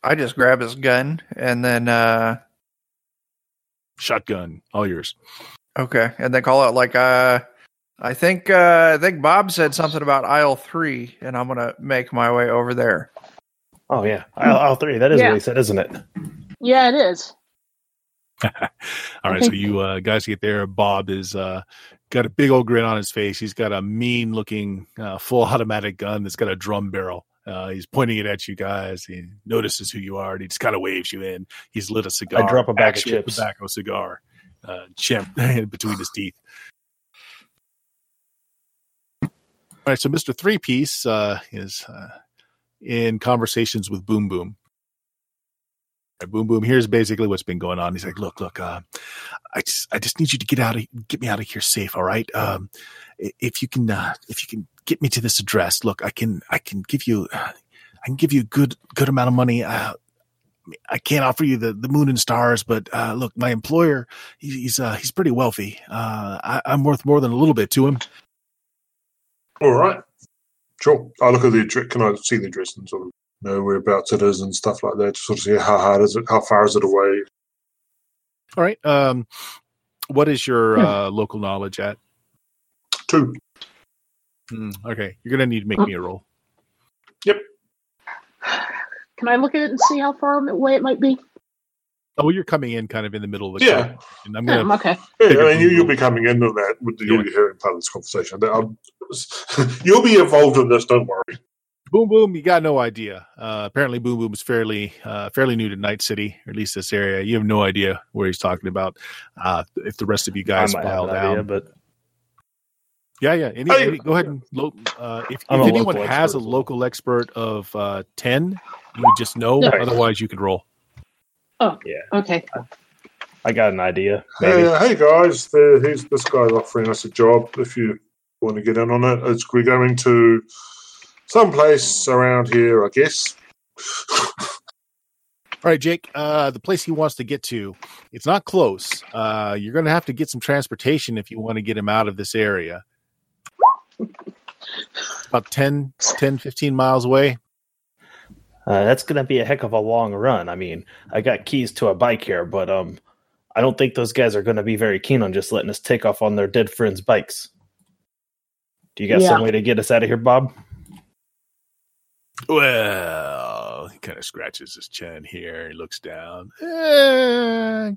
I just grab his gun and then... Shotgun, all yours. Okay, and then call out like... I think Bob said something about aisle 3, and I'm gonna make my way over there. Oh yeah, aisle 3. That is what he said, isn't it? Yeah, it is. All right, so you guys get there. Bob is got a big old grin on his face. He's got a mean-looking full automatic gun that's got a drum barrel. He's pointing it at you guys. He notices who you are, and he just kind of waves you in. He's lit a cigar. I drop a bag of chips. Tobacco cigar, chimp between his teeth. All right, so Mr. Three-Piece is in conversations with Boom Boom. Boom Boom, here's basically what's been going on. He's like, look, I just need you to get me out of here safe, all right? If you can get me to this address, look, I can give you a good amount of money. I can't offer you the moon and stars, but look, my employer, he's pretty wealthy. I'm worth more than a little bit to him. All right, sure. I look at the address. Can I see the address and sort of know whereabouts it is and stuff like that to sort of see how far is it away? All right. What is your local knowledge at? 2. Okay, you're gonna need to make me a roll. Yep. Can I look at it and see how far away it might be? Oh, you're coming in kind of in the middle of the car. And I'm gonna okay. Yeah, I mean, you'll be coming into that. You'll be hearing part of this conversation. You'll be involved in this, don't worry. Boom Boom, you got no idea. Apparently Boom Boom is fairly new to Night City, or at least this area. You have no idea where he's talking about. If the rest of you guys file down. Idea, but... Yeah. Go ahead and if anyone has a local expert of 10, you just know. Right. Otherwise you could roll. Oh, yeah. Okay. I got an idea. Hey guys, here's this guy's offering us a job. If you want to get in on it, we're going to someplace around here, I guess. All right, Jake, the place he wants to get to, it's not close. You're going to have to get some transportation if you want to get him out of this area. About 15 miles away. That's going to be a heck of a long run. I mean, I got keys to a bike here, but I don't think those guys are going to be very keen on just letting us take off on their dead friends' bikes. Do you got some way to get us out of here, Bob? Well, he kind of scratches his chin here. He looks down. You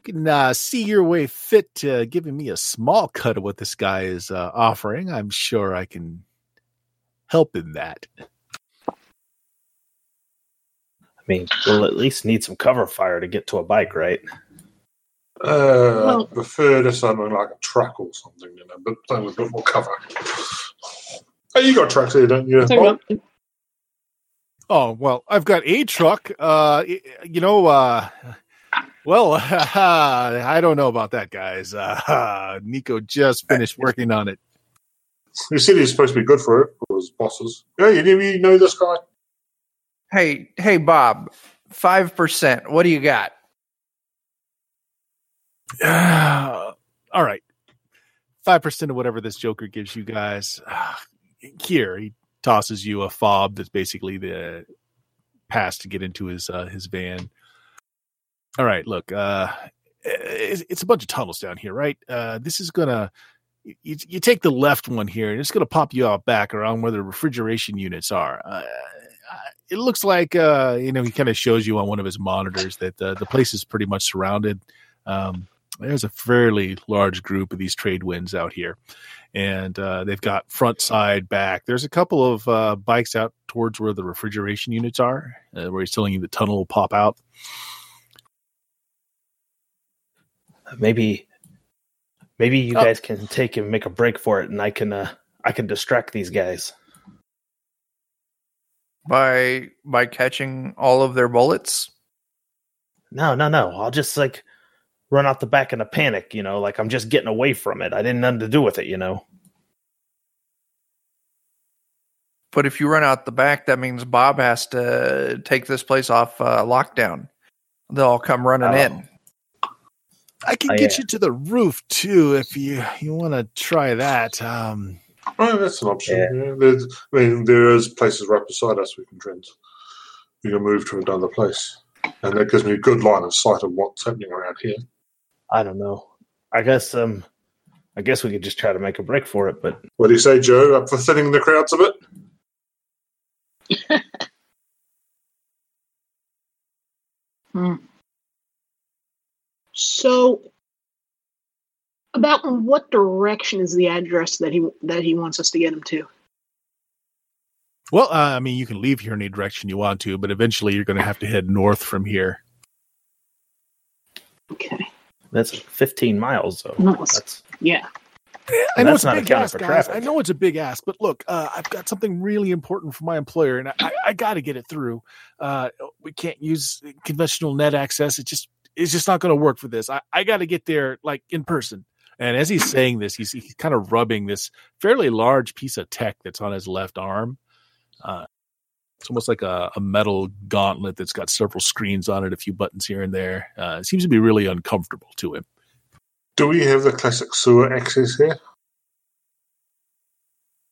can see your way fit to giving me a small cut of what this guy is offering. I'm sure I can... help in that. I mean, we'll at least need some cover fire to get to a bike, right? Well, I prefer to something like a track or something, you know, but something with a bit more cover. Oh, you got trucks here, don't you? Oh, well, I've got a truck. I don't know about that, guys. Nico just finished working on it. You said he's supposed to be good for it, for his bosses. Yeah, you know this guy. Hey, Bob, 5%. What do you got? All right. 5% of whatever this Joker gives you guys. Here, he tosses you a fob that's basically the pass to get into his van. All right, look, it's a bunch of tunnels down here, right? This is going to... You take the left one here, and it's going to pop you out back around where the refrigeration units are. It looks like, he kind of shows you on one of his monitors that the place is pretty much surrounded. There's a fairly large group of these trade winds out here, and they've got front, side, back. There's a couple of bikes out towards where the refrigeration units are, where he's telling you the tunnel will pop out. Maybe you guys can take and make a break for it, and I can distract these guys by catching all of their bullets. No. I'll just run out the back in a panic, I'm just getting away from it. I didn't have nothing to do with it, But if you run out the back, that means Bob has to take this place off lockdown. They'll all come running in. I can get you to the roof, too, if you want to try that. That's an option. Yeah. There is places right beside us we can trend. We can move to another place. And that gives me a good line of sight of what's happening around here. I don't know. I guess we could just try to make a break for it, but... What do you say, Joe? Up for thinning the crowds a bit? So, about what direction is the address that he wants us to get him to? Well, you can leave here any direction you want to, but eventually you're going to have to head north from here. Okay. That's 15 miles, though. Nice. Yeah. I know it's not accounting for traffic. I know it's a big ask, but look, I've got something really important for my employer, and I got to get it through. We can't use conventional net access. It's just not going to work for this. I got to get there in person. And as he's saying this, he's kind of rubbing this fairly large piece of tech that's on his left arm. It's almost like a metal gauntlet that's got several screens on it, a few buttons here and there. It seems to be really uncomfortable to him. Do we have the classic sewer access here?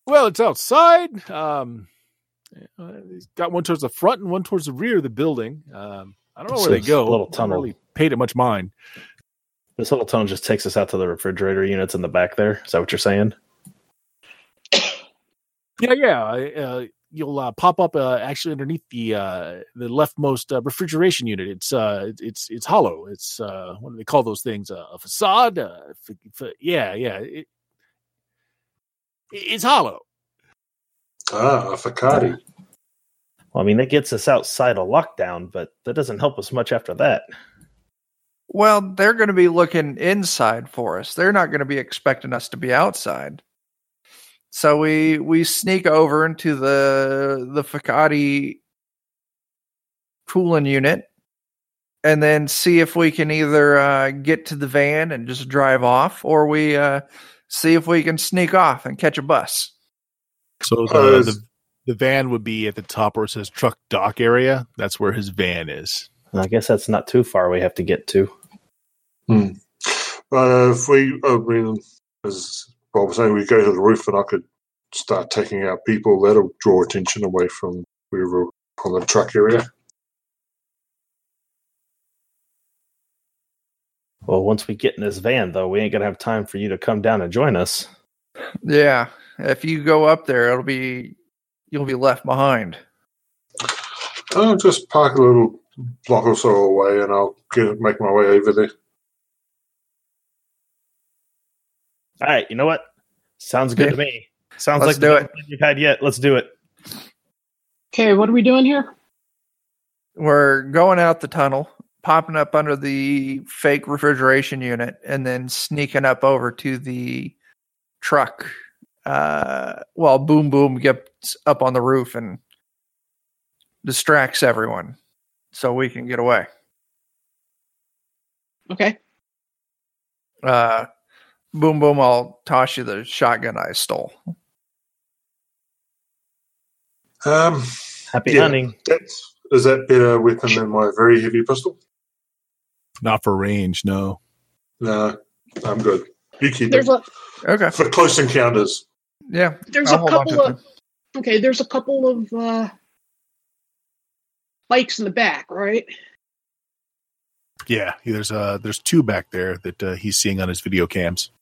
Well, it's outside. He's got one towards the front and one towards the rear of the building. I don't know where they go. Little tunnel. I don't really paid it much mind. This little tunnel just takes us out to the refrigerator units in the back there. Is that what you're saying? Yeah. You'll pop up actually underneath the leftmost refrigeration unit. It's hollow. It's what do they call those things? A facade. It's hollow. A facade. Well, that gets us outside of lockdown, but that doesn't help us much after that. Well, they're going to be looking inside for us. They're not going to be expecting us to be outside. So we sneak over into the Fakati cooling unit and then see if we can either get to the van and just drive off, or we see if we can sneak off and catch a bus. So the van would be at the top where it says truck dock area. That's where his van is. And I guess that's not too far we have to get to. As Bob was saying, we go to the roof and I could start taking out people. That'll draw attention away from wherever on the truck area. Well, once we get in this van, though, we ain't going to have time for you to come down and join us. Yeah. If you go up there, you'll be left behind. I'll just park a little block or so away and I'll make my way over there. All right, you know what? Sounds good to me. Sounds like the best plan you've had yet. Let's do it. Okay, what are we doing here? We're going out the tunnel, popping up under the fake refrigeration unit, and then sneaking up over to the truck while Boom Boom gets up on the roof and distracts everyone so we can get away. Okay. Boom Boom, I'll toss you the shotgun I stole. Happy hunting. Is that better weapon than my very heavy pistol? Not for range, no. No, I'm good. You keep it. Okay. For close encounters. Yeah. There's a couple of bikes in the back, right? Yeah, there's two back there that he's seeing on his video cams.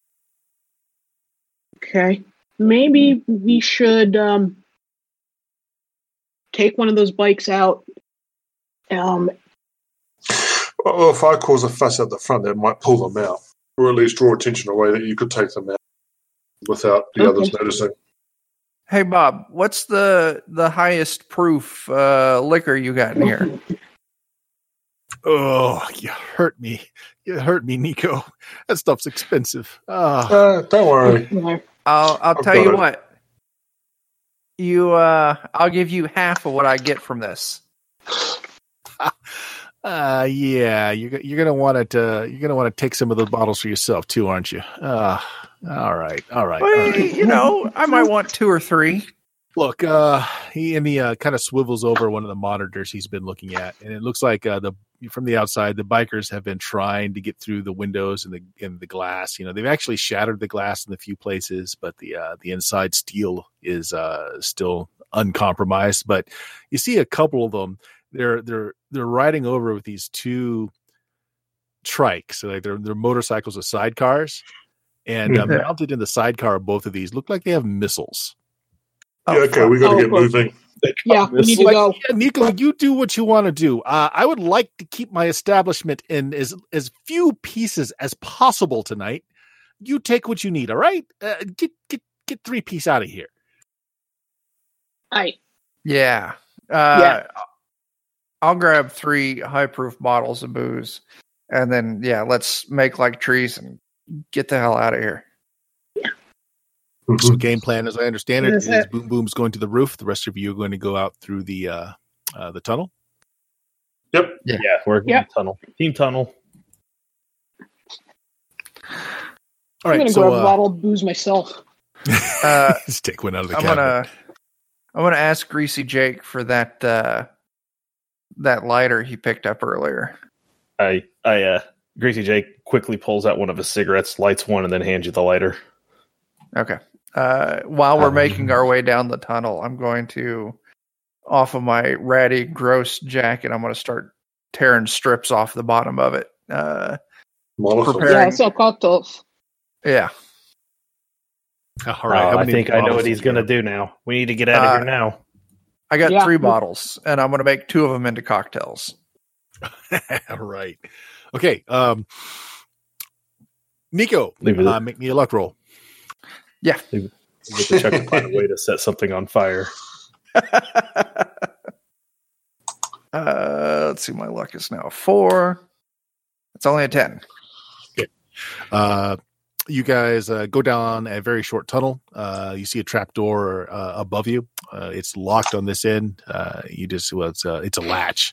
Okay. Maybe we should take one of those bikes out. Well, if I cause a fuss at the front, that might pull them out, or at least draw attention away that you could take them out without the others noticing. Hey, Bob, what's the highest proof liquor you got in here? Oh, you hurt me. You hurt me, Nico. That stuff's expensive. Don't worry. I'll tell you what. I'll give you half of what I get from this. Yeah, you're gonna want it. You're gonna want to take some of those bottles for yourself too, aren't you? All right. Well, all right. You know, I might want two or three. Look, he kind of swivels over one of the monitors he's been looking at, and it looks like from the outside, the bikers have been trying to get through the windows and the glass. You know, they've actually shattered the glass in a few places, but the inside steel is still uncompromised. But you see a couple of them. They're riding over with these two trikes, so like they're motorcycles with sidecars, and mounted in the sidecar of both of these look like they have missiles. Yeah, okay, we got to get moving. Yeah, we need to go. Yeah, Nico, you do what you want to do. I would like to keep my establishment in as few pieces as possible tonight. You take what you need, all right? Get three piece out of here. All right. Yeah. I'll grab three high-proof bottles of booze, and then, let's make like trees and get the hell out of here. So game plan, as I understand it, is Boom Boom's going to the roof. The rest of you are going to go out through the tunnel. Yep. Yeah, we're in the tunnel. Team tunnel. All right, I'm going to grab a bottle of booze myself. Just take one out of the cabinet. I'm gonna ask Greasy Jake for that lighter he picked up earlier. Greasy Jake quickly pulls out one of his cigarettes, lights one, and then hands you the lighter. Okay. While we're making our way down the tunnel, I'm going to, off of my ratty, gross jacket, I'm going to start tearing strips off the bottom of it. Yeah. All right. I think I know what he's going to do now. We need to get out of here now. I got three bottles, and I'm going to make two of them into cocktails. All right. Okay. Nico, make me a luck roll. Yeah. Get the check to find a way to set something on fire. Let's see. My luck is now a 4. It's only a 10. Okay. You guys go down a very short tunnel. You see a trapdoor above you. It's locked on this end. It's a latch.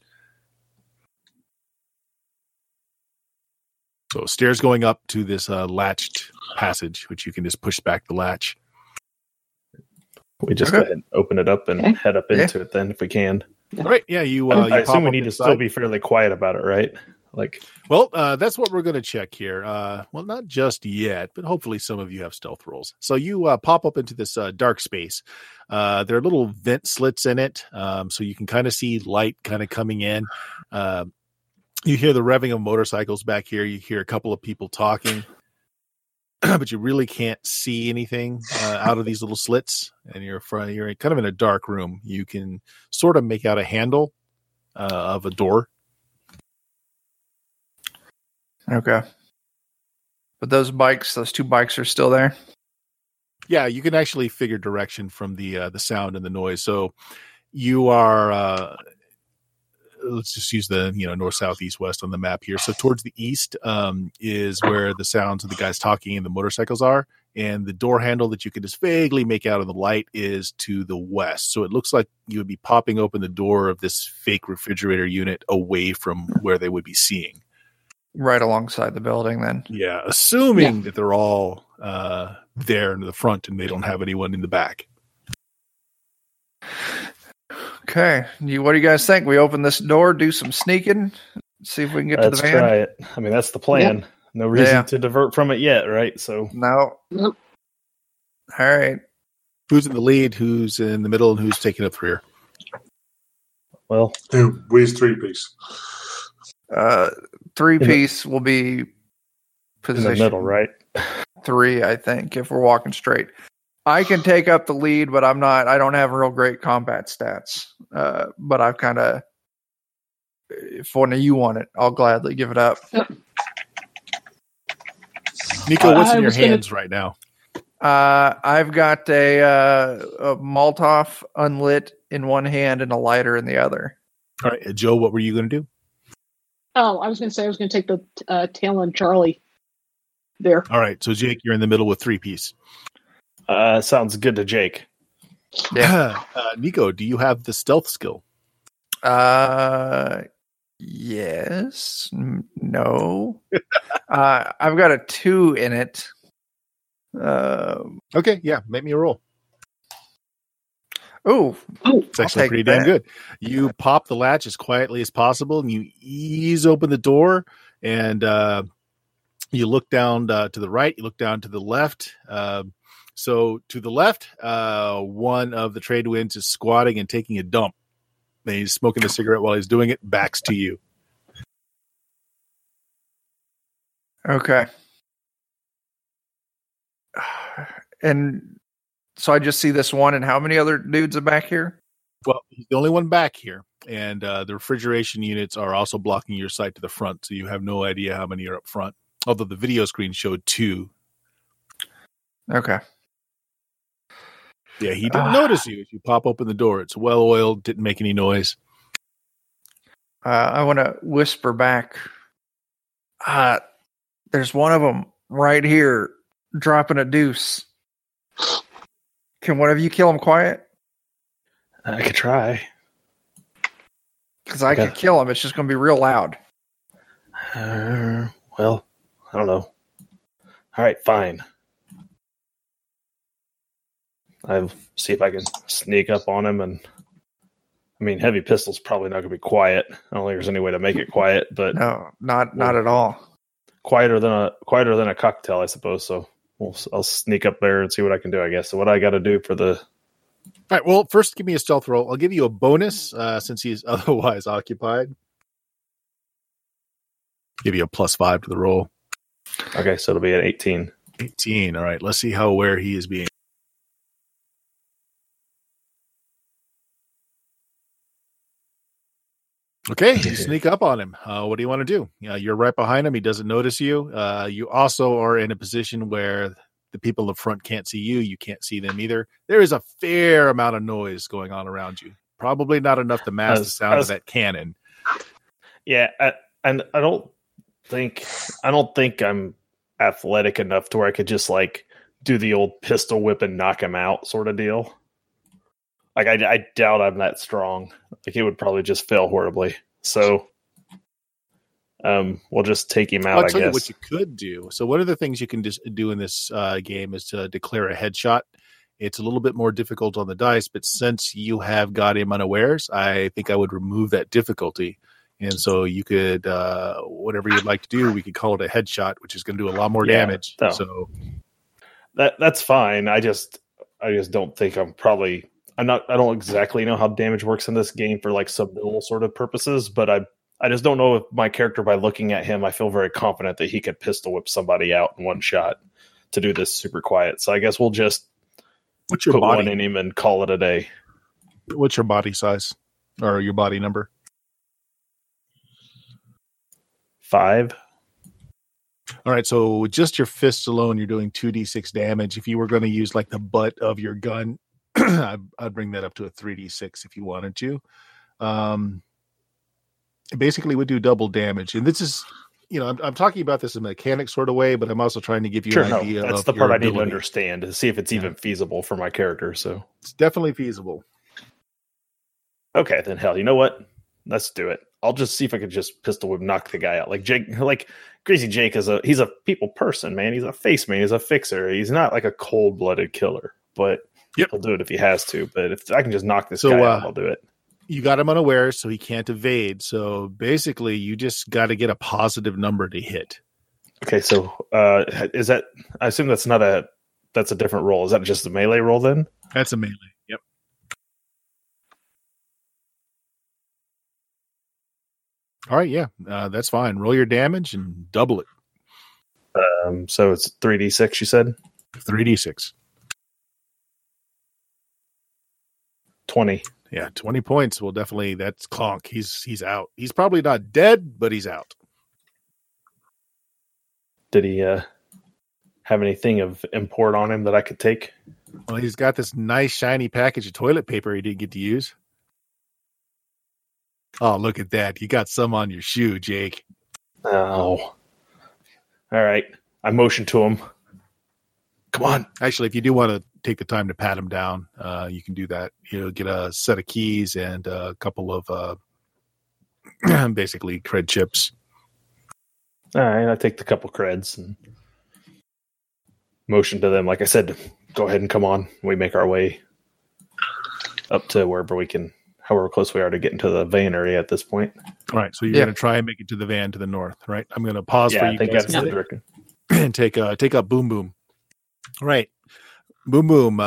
So stairs going up to this latched passage, which you can just push back the latch. We just go ahead and open it up and head up into it then if we can. All right. Yeah. I assume we need to still be fairly quiet about it, right? That's what we're going to check here. Not just yet, but hopefully some of you have stealth rolls. So you pop up into this dark space. There are little vent slits in it. So you can kind of see light kind of coming in. You hear the revving of motorcycles back here. You hear a couple of people talking, but you really can't see anything out of these little slits. And you're kind of in a dark room. You can sort of make out a handle of a door. Okay. But those two bikes are still there? Yeah, you can actually figure direction from the sound and the noise. So you are, let's just use the, you know, north, south, east, west on the map here. So towards the east is where the sounds of the guys talking and the motorcycles are. And the door handle that you can just vaguely make out of the light is to the west. So it looks like you would be popping open the door of this fake refrigerator unit away from where they would be seeing. Right alongside the building then. Yeah, assuming that they're all there in the front and they don't have anyone in the back. Okay. What do you guys think? We open this door, do some sneaking, see if we can get to the van? Let's try it. I mean, that's the plan. Yep. No reason to divert from it yet, right? So no. Nope. All right. Who's in the lead? Who's in the middle? And who's taking up the rear? Well, where's three-piece? Three-piece will be position in the middle, right? 3, I think, if we're walking straight. I can take up the lead, but I'm not. I don't have real great combat stats. But I've kind of, if one of you want it, I'll gladly give it up. Yep. Nico, what's in your hands right now? I've got a Molotov unlit in one hand and a lighter in the other. All right, Joe, what were you going to do? Oh, I was going to say I was going to take the tail on Charlie there. All right, so Jake, you're in the middle with three-piece. Sounds good to Jake. Yeah. Nico, do you have the stealth skill? Yes. No. I've got a 2 in it. Okay, yeah. Make me a roll. Oh, it's actually pretty damn good. You pop the latch as quietly as possible, and you ease open the door, and you look down to the right. You look down to the left. So to the left, one of the trade winds is squatting and taking a dump. And he's smoking a cigarette while he's doing it. Backs to you. Okay. And so I just see this one, and how many other dudes are back here? Well, he's the only one back here. And the refrigeration units are also blocking your sight to the front, so you have no idea how many are up front. Although the video screen showed 2. Okay. Yeah, he didn't notice you. If you pop open the door, it's well-oiled, didn't make any noise. I want to whisper back. There's one of them right here dropping a deuce. Can one of you kill him quiet? I could try. Because I could kill him. It's just going to be real loud. Well, I don't know. All right, fine. I'll see if I can sneak up on him. And I mean, heavy pistol's probably not going to be quiet. I don't think there's any way to make it quiet, but no, not at all. Quieter than a cocktail, I suppose. So I'll sneak up there and see what I can do, I guess. So what I got to do for the. All right. Well, first give me a stealth roll. I'll give you a bonus since he's otherwise occupied. Give you a +5 to the roll. Okay. So it'll be an 18. 18. All right. Let's see how aware he is being. Okay, you sneak up on him. What do you want to do? You're right behind him. He doesn't notice you. You also are in a position where the people up front can't see you. You can't see them either. There is a fair amount of noise going on around you. Probably not enough to mask the sound of that cannon. Yeah, and I don't think I'm athletic enough to where I could just like do the old pistol whip and knock him out sort of deal. Like, I doubt I'm that strong. Like, it would probably just fail horribly. So, we'll just take him out, I guess. I'll tell you what you could do. So, one of the things you can just do in this game is to declare a headshot. It's a little bit more difficult on the dice, but since you have got him unawares, I think I would remove that difficulty. And so, you could, whatever you'd like to do, we could call it a headshot, which is going to do a lot more damage. So that's fine. I just don't think I'm probably... I don't exactly know how damage works in this game for like sub-middle sort of purposes, but I just don't know if my character, by looking at him, I feel very confident that he could pistol whip somebody out in one shot to do this super quiet. So I guess we'll just put one in him and call it a day. What's your body size or your body number? 5. All right, so with just your fists alone, you're doing 2d6 damage. If you were going to use like the butt of your gun I'd bring that up to a 3d6 if you wanted to. Basically, we do double damage, and this is, you know, I'm talking about this in a mechanic sort of way, but I'm also trying to give you an idea. That's the part I need to understand to see if it's even feasible for my character. So it's definitely feasible. Okay, then hell, you know what? Let's do it. I'll just see if I could just pistol whip knock the guy out. Like Jake, like Crazy Jake is he's a people person, man. He's a face man. He's a fixer. He's not like a cold blooded killer, but he'll do it if he has to. But if I can just knock this guy out, I'll do it. You got him unaware, so he can't evade. So basically, you just got to get a positive number to hit. Okay, so is that? I assume that's not a. That's a different roll. Is that just the melee roll then? That's a melee. Yep. All right. Yeah, that's fine. Roll your damage and double it. So it's 3d6. You said 3d6. 20. Yeah, 20 points will definitely, that's clonk. He's out. He's probably not dead, but he's out. Did he have anything of import on him that I could take? Well, he's got this nice shiny package of toilet paper he didn't get to use. Oh, look at that. You got some on your shoe, Jake. Oh. All right. I motion to him. Come on. Actually, if you do want to take the time to pat him down, you can do that. He'll get a set of keys and a couple of basically cred chips. All right, I take the couple creds and motion to them. Like I said, go ahead and come on. We make our way up to wherever we can, however close we are to getting to the van area at this point. All right, so you're going to try and make it to the van to the north, right? I'm going to pause for you. I think guys that's the direction. And take up Boom Boom. All right. Boom Boom,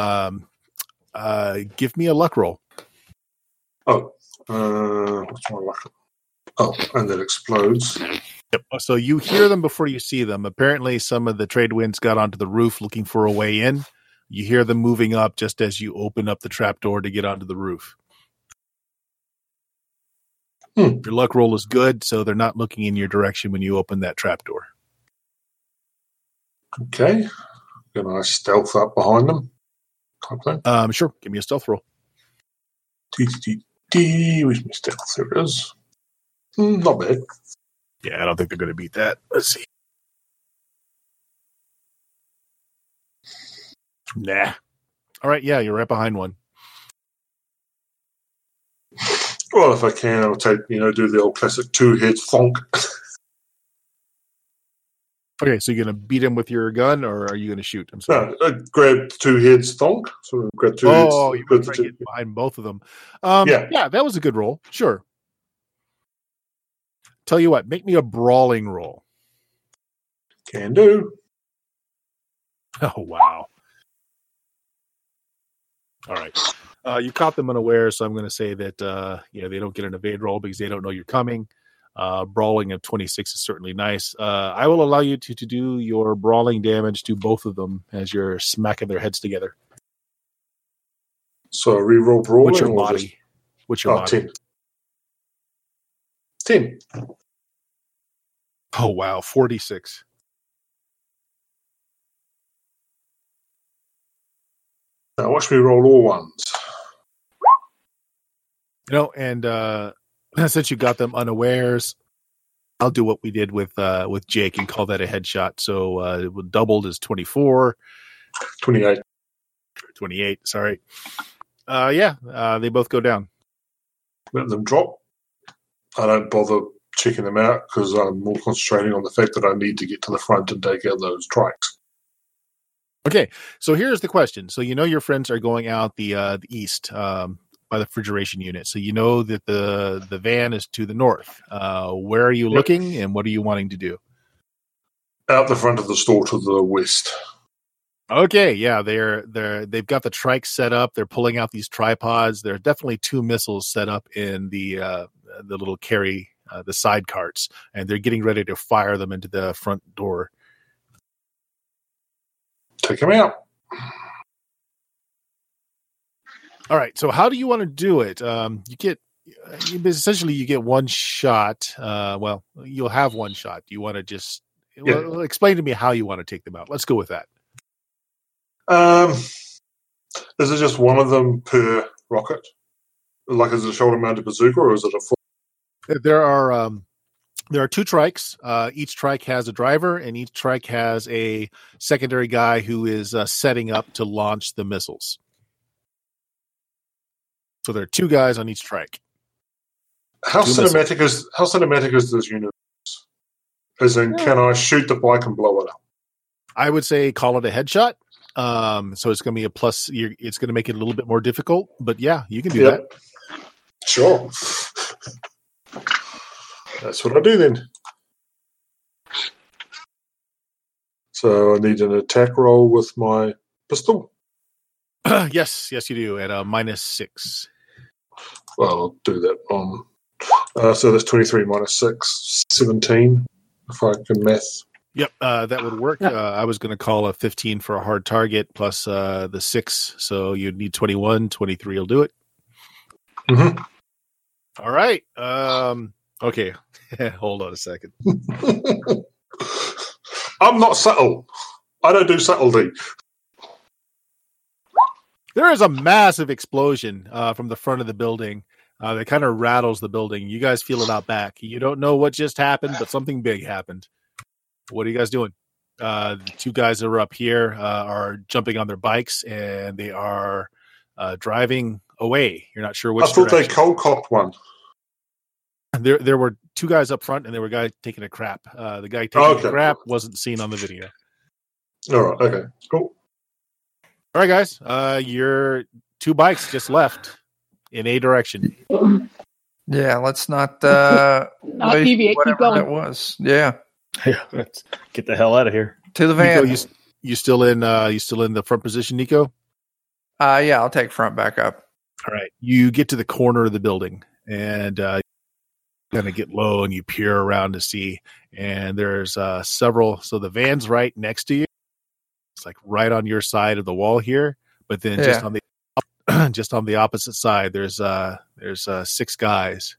give me a luck roll. Oh, what's my luck? Oh, and it explodes. Yep. So you hear them before you see them. Apparently, some of the trade winds got onto the roof looking for a way in. You hear them moving up just as you open up the trapdoor to get onto the roof. Your luck roll is good, so they're not looking in your direction when you open that trapdoor. Okay. Can I stealth up behind them? Sure. Give me a stealth roll. Where's my stealth? There it is. Not bad. Yeah, I don't think they're going to beat that. Let's see. Nah. All right, yeah, you're right behind one. Well, if I can, I'll take, do the old classic two-hit thonk. Okay, so you're going to beat him with your gun, or are you going to shoot? I'm sorry. No, grab two heads, thonk. So grab two heads. Oh, you were trying to get behind both of them. Yeah, that was a good roll. Sure. Tell you what, make me a brawling roll. Can do. Oh, wow. All right. You caught them unaware, so I'm going to say that they don't get an evade roll because they don't know you're coming. Brawling of 26 is certainly nice. I will allow you to do your brawling damage to both of them as you're smacking their heads together. So reroll brawling. What's your body? What's your body? 10. Oh wow, 46. Now watch me roll all ones. Since you got them unawares, I'll do what we did with Jake and call that a headshot. So it doubled as 24. 28. 28, sorry. They both go down. Let them drop. I don't bother checking them out because I'm more concentrating on the fact that I need to get to the front and take out those trikes. Okay, so here's the question. So your friends are going out the east, by the refrigeration unit. So that the van is to the north. Where are you looking and what are you wanting to do? Out the front of the store to the west. Okay, yeah, they've got the trike set up. They're pulling out these tripods. There are definitely two missiles set up in the little carry, the side carts, and they're getting ready to fire them into the front door. Take them out. All right. So, how do you want to do it? You get one shot. You'll have one shot. Do you want to just explain to me how you want to take them out? Let's go with that. Is it just one of them per rocket? Like, is it a shoulder-mounted bazooka, or is it a full? There are two trikes. Each trike has a driver, and each trike has a secondary guy who is setting up to launch the missiles. So there are two guys on each trike. How cinematic is this universe? As in, can I shoot the bike and blow it up? I would say call it a headshot. So it's going to be a plus. It's going to make it a little bit more difficult, but yeah, you can do that. Sure. That's what I do then. So I need an attack roll with my pistol. Yes, you do, at a -6. Well, I'll do that on. So that's 23 -6, 17, if I can math. Yep, that would work. Yeah. I was going to call a 15 for a hard target plus the 6, so you'd need 21. 23 will do it. Mm-hmm. All right. Okay, hold on a second. I'm not subtle. I don't do subtlety. There is a massive explosion from the front of the building that kind of rattles the building. You guys feel it out back. You don't know what just happened, but something big happened. What are you guys doing? The two guys that are up here are jumping on their bikes, and they are driving away. You're not sure which direction. I thought they cold-cocked one. There were two guys up front, and there were a guy taking a crap. The guy taking a crap wasn't seen on the video. All right, okay, cool. All right, guys, your two bikes just left in a direction. Yeah, let's not not deviate. Keep going. That was yeah. Let's get the hell out of here. To the van. Nico, you still in? You still in the front position, Nico? Yeah, I'll take front back up. All right, you get to the corner of the building and kind of get low, and you peer around to see. And there's several. So the van's right next to you. It's like right on your side of the wall here, but then just on the opposite side, there's six guys.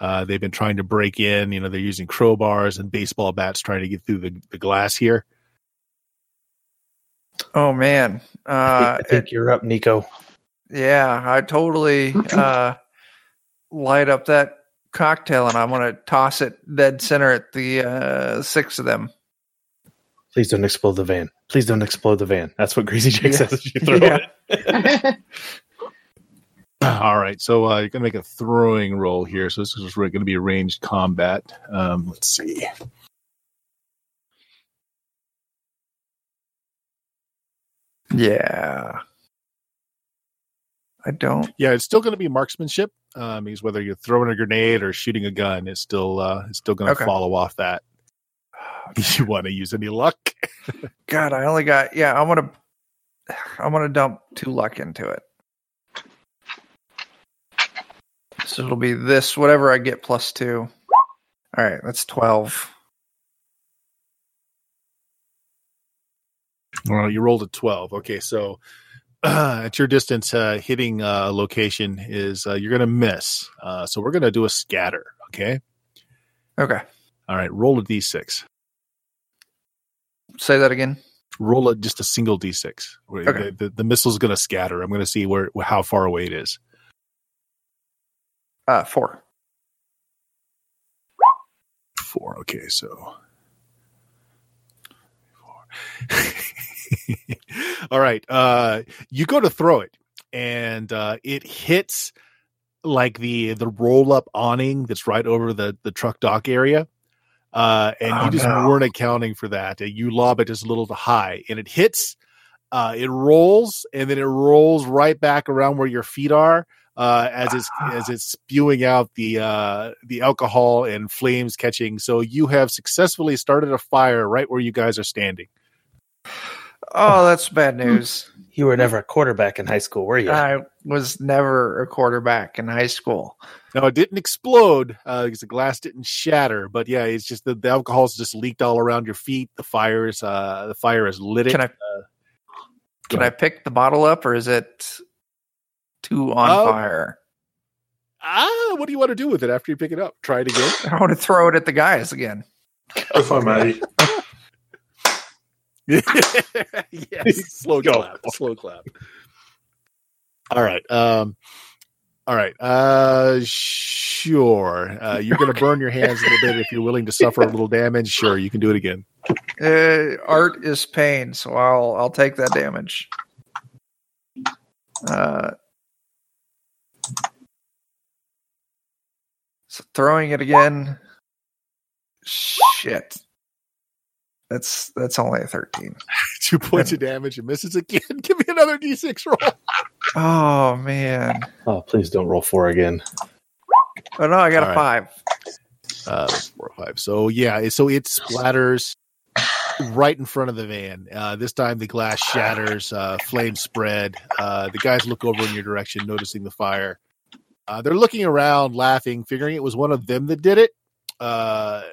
They've been trying to break in. You know, they're using crowbars and baseball bats trying to get through the glass here. Oh man, I think you're up, Nico. Yeah, I totally light up that cocktail, and I'm going to toss it dead center at the six of them. Please don't explode the van. Please don't explode the van. That's what Greasy Jake says as you throw it. All right. So you're going to make a throwing roll here. So this is going to be ranged combat. Let's see. Yeah. I don't. Yeah, it's still going to be marksmanship. Because whether you're throwing a grenade or shooting a gun, it's still going to follow off that. Do you want to use any luck? God, I only got I'm gonna dump 2 luck into it. So it'll be this, whatever I get plus 2. All right, that's 12. Well, you rolled a 12. Okay, so at your distance, hitting location is you're gonna miss. So we're gonna do a scatter. Okay. Okay. All right, roll a d6. Say that again. Roll it just a single d6. Okay. The missile's going to scatter. I'm going to see how far away it is. 4. 4. Okay, so 4. All right. You go to throw it, and it hits like the roll up awning that's right over the truck dock area. And weren't accounting for that. You lob it just a little too high, and it hits. It rolls, and then it rolls right back around where your feet are as it's spewing out the alcohol and flames catching. So you have successfully started a fire right where you guys are standing. Oh, that's bad news. You were never a quarterback in high school, were you? I was never a quarterback in high school. No, it didn't explode because the glass didn't shatter. But yeah, it's just the alcohol's just leaked all around your feet. The fire is lit. Can I pick the bottle up, or is it too on fire? What do you want to do with it after you pick it up? Try it again. I want to throw it at the guys again. If I may. Yes. Slow clap. All right. Sure. You're going to burn your hands a little bit if you're willing to suffer a little damage. Sure, you can do it again. Art is pain, so I'll take that damage. So throwing it again. Shit. That's only a 13. 2 points of damage and misses again. Give me another d6 roll. Oh man. Oh, please don't roll 4 again. Oh no, I got a 5. 4 or 5. So yeah, so it splatters right in front of the van. This time the glass shatters, flames spread. The guys look over in your direction, noticing the fire. They're looking around, laughing, figuring it was one of them that did it. The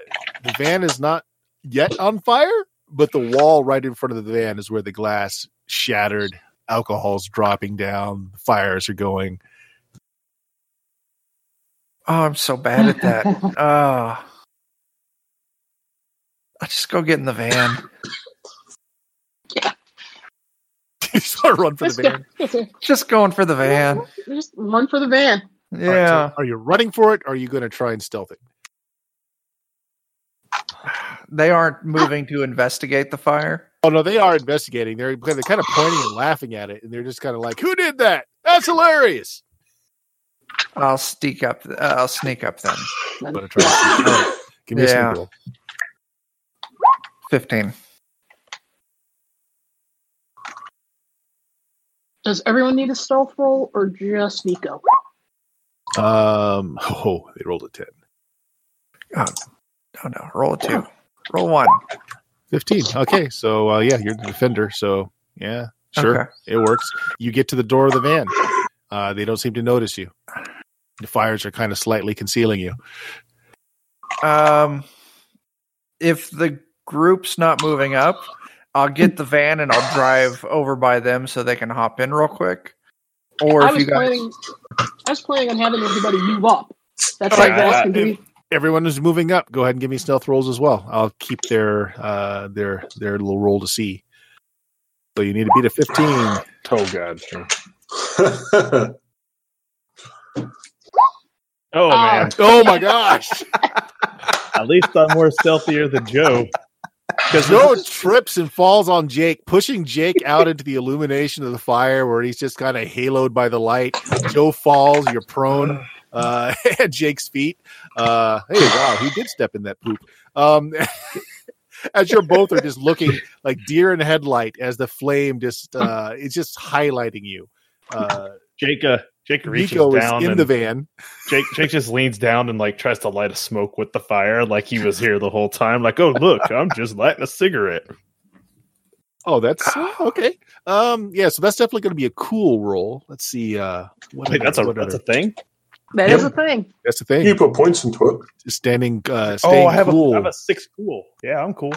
van is not yet on fire, but the wall right in front of the van is where the glass shattered, alcohol's dropping down, fires are going. Oh, I'm so bad at that. I'll just go get in the van. Yeah. You just want to run for the van? Just going for the van. Just run for the van. Yeah. Right, so are you running for it, or are you going to try and stealth it? They aren't moving to investigate the fire. Oh no, they are investigating. They're kind of pointing and laughing at it, and they're just kind of like, "Who did that? That's hilarious." I'll sneak up. I'll sneak up then. I'm gonna try. Give me a sneak roll. 15. Does everyone need a stealth roll or just Nico? They rolled a 10. Oh. Oh no! Roll a 2. Roll 1. 15. Okay, so you're the defender. So yeah, sure, okay. It works. You get to the door of the van. They don't seem to notice you. The fires are kind of slightly concealing you. If the group's not moving up, I'll get the van and I'll drive over by them so they can hop in real quick. Or I was planning on having everybody move up. That's like that can be. Everyone who's moving up, go ahead and give me stealth rolls as well. I'll keep their little roll to see. So you need to beat a 15. Oh god! Oh man! Oh my gosh! At least I'm more stealthier than Joe. Because Joe trips and falls on Jake, pushing Jake out into the illumination of the fire, where he's just kind of haloed by the light. Joe falls. You're prone. At Jake's feet. Hey, wow, he did step in that poop. As you're both are just looking like deer in headlight as the flame just it's just highlighting you. Jake reaches Nico down is in the van. Jake just leans down and like tries to light a smoke with the fire, like he was here the whole time. Like, oh look, I'm just lighting a cigarette. Oh, that's okay. So that's definitely going to be a cool roll. Let's see. That's a thing. That is a thing. That's the thing. You put points into it. Staying cool. I have a 6 cool. Yeah, I'm cool.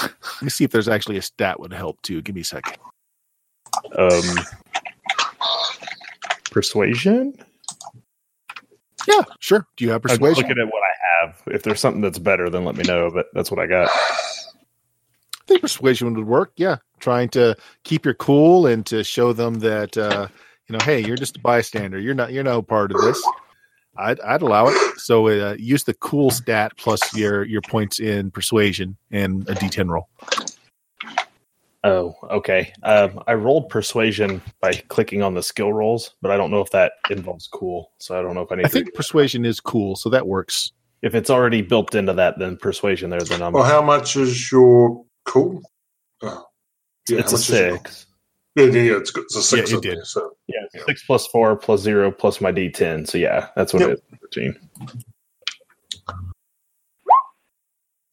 Let me see if there's actually a stat would help, too. Give me a second. Persuasion? Yeah, sure. Do you have persuasion? I'm looking at what I have. If there's something that's better, then let me know, but that's what I got. I think persuasion would work, yeah. Trying to keep your cool and to show them that... hey, you're just a bystander. You're no part of this. I'd allow it. So use the cool stat plus your points in persuasion and a D10 roll. Oh, okay. I rolled persuasion by clicking on the skill rolls, but I don't know if that involves cool. So I don't know if I think persuasion is cool, so that works. If it's already built into that, then persuasion there's a number. Well, how much is your cool? Oh. Yeah, it's a 6. Yeah, it's a 6. Yeah, you did. There, so, 6 plus 4 plus 0 plus my D10. So, yeah, that's what it is. 13.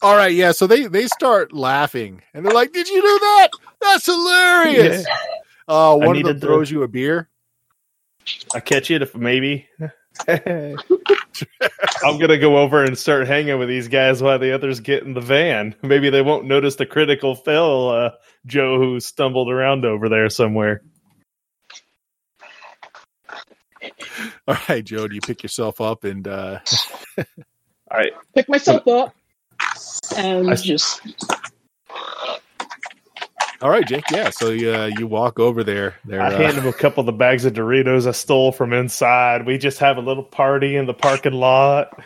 All right, yeah. So they start laughing. And they're like, did you do that? That's hilarious. Yeah. One of them throws you a beer. I catch it if maybe. I'm going to go over and start hanging with these guys while the others get in the van. Maybe they won't notice the critical fail Joe who stumbled around over there somewhere. All right, Joe, do you pick yourself up and... All right. Pick myself up and I just... All right, Jake. Yeah. So you walk over there. I hand him a couple of the bags of Doritos I stole from inside. We just have a little party in the parking lot.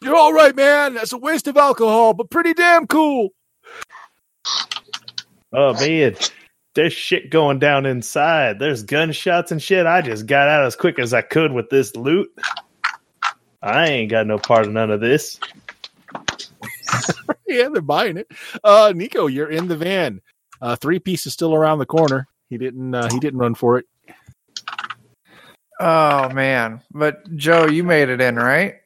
You're all right, man. That's a waste of alcohol, but pretty damn cool. Oh, man. There's shit going down inside. There's gunshots and shit. I just got out as quick as I could with this loot. I ain't got no part of none of this. Yeah, they're buying it. Nico, you're in the van. Three Piece is still around the corner. He didn't run for it. Oh, man. But, Joe, you made it in, right?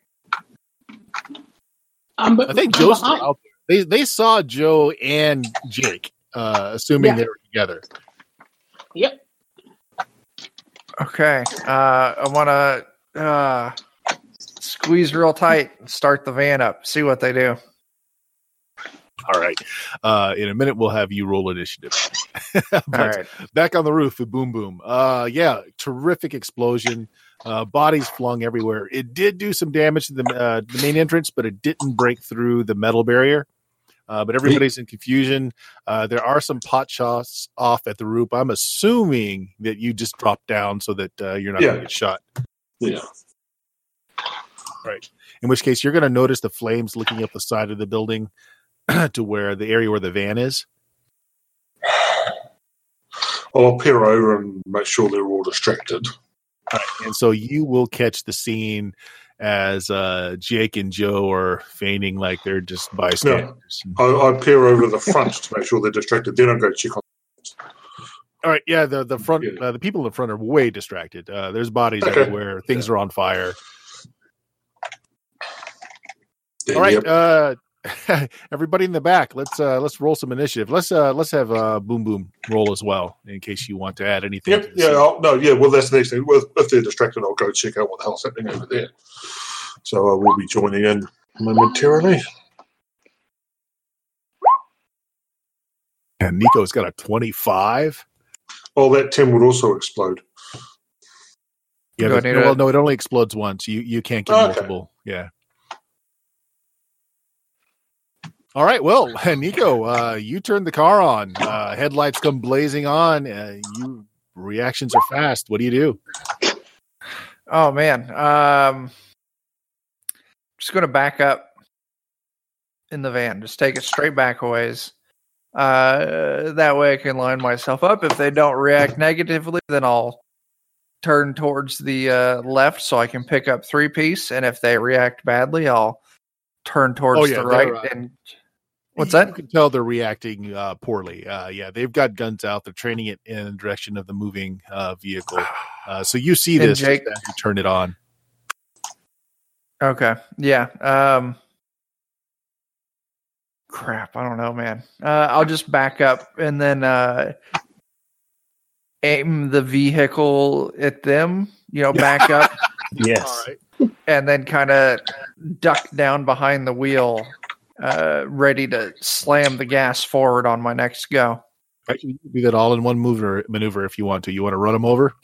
I think Joe's still out there. They saw Joe and Jake, assuming they were together. Yep. Okay. I want to squeeze real tight and start the van up. See what they do. All right. In a minute, we'll have you roll initiative. All right. Back on the roof with Boom Boom. Terrific explosion. Bodies flung everywhere. It did do some damage to the main entrance, but it didn't break through the metal barrier. But everybody's in confusion. There are some pot shots off at the roof. I'm assuming that you just dropped down so that you're not going to get shot. Yeah. Right. In which case, you're going to notice the flames licking up the side of the building to where the area where the van is. I'll peer over and make sure they're all distracted. All right, and so you will catch the scene as Jake and Joe are feigning like they're just bystanders. Yeah. I peer over the front to make sure they're distracted. Then I go check on them. All right, yeah, the front, the people in the front are way distracted. There's bodies everywhere. Things are on fire. All right, everybody in the back, let's roll some initiative. Let's have Boom Boom roll as well in case you want to add anything. Yep, well, that's the next thing. If they're distracted, I'll go check out what the hell's happening over there. So I will be joining in momentarily. And Nico's got a 25. Oh, that 10 would also explode. Yeah, no, it only explodes once. You can't get multiple. Yeah. All right, well, Nico, you turn the car on. Headlights come blazing on. Reactions are fast. What do you do? Oh, man. Just going to back up in the van. Just take it straight back a ways. That way I can line myself up. If they don't react negatively, then I'll turn towards the left so I can pick up 3-Piece. And if they react badly, I'll turn towards the right. And what's that? You can tell they're reacting poorly. They've got guns out. They're training it in the direction of the moving vehicle. So you see this, Jake, you turn it on. Okay. Yeah. Crap. I don't know, man. I'll just back up and then aim the vehicle at them, back up. Yes. All right. And then kind of duck down behind the wheel, ready to slam the gas forward on my next go. You can do that all in one maneuver if you want to. You want to run them over?